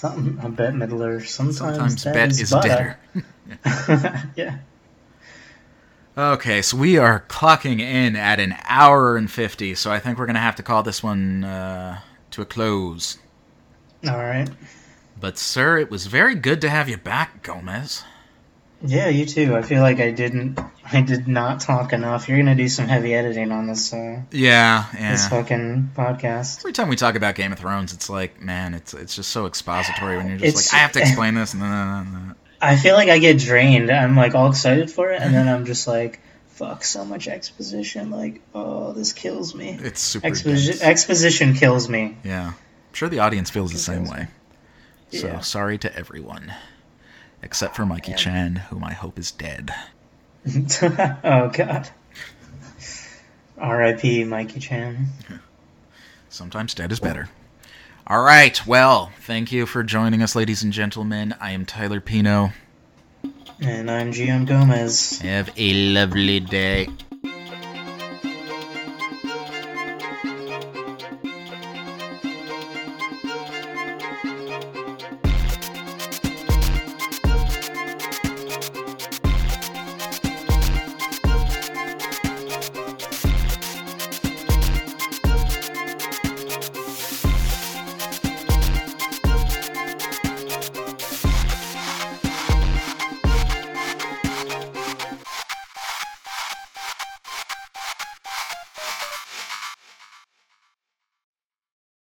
I'm Bette Midler. Sometimes Bette is better. Yeah. Okay, so we are clocking in at an hour and 50, so I think we're going to have to call this one... to a close. All right. But, sir, it was very good to have you back, Gomez. Yeah, you too. I feel like I did not talk enough. You're going to do some heavy editing on this this fucking podcast. Every time we talk about Game of Thrones, it's like, man, it's just so expository when you're just I have to explain this. And I feel like I get drained. I'm like all excited for it, and then I'm just like, fuck, so much exposition, like, oh, this kills me. It's super exposition kills me. Yeah. I'm sure the audience feels the same way. So, sorry to everyone. Except for Mikey Chen, whom I hope is dead. Oh, God. R.I.P. Mikey Chen. Sometimes dead is better. All right, well, thank you for joining us, ladies and gentlemen. I am Tyler Pino. And I'm Gian Gomez. Have a lovely day.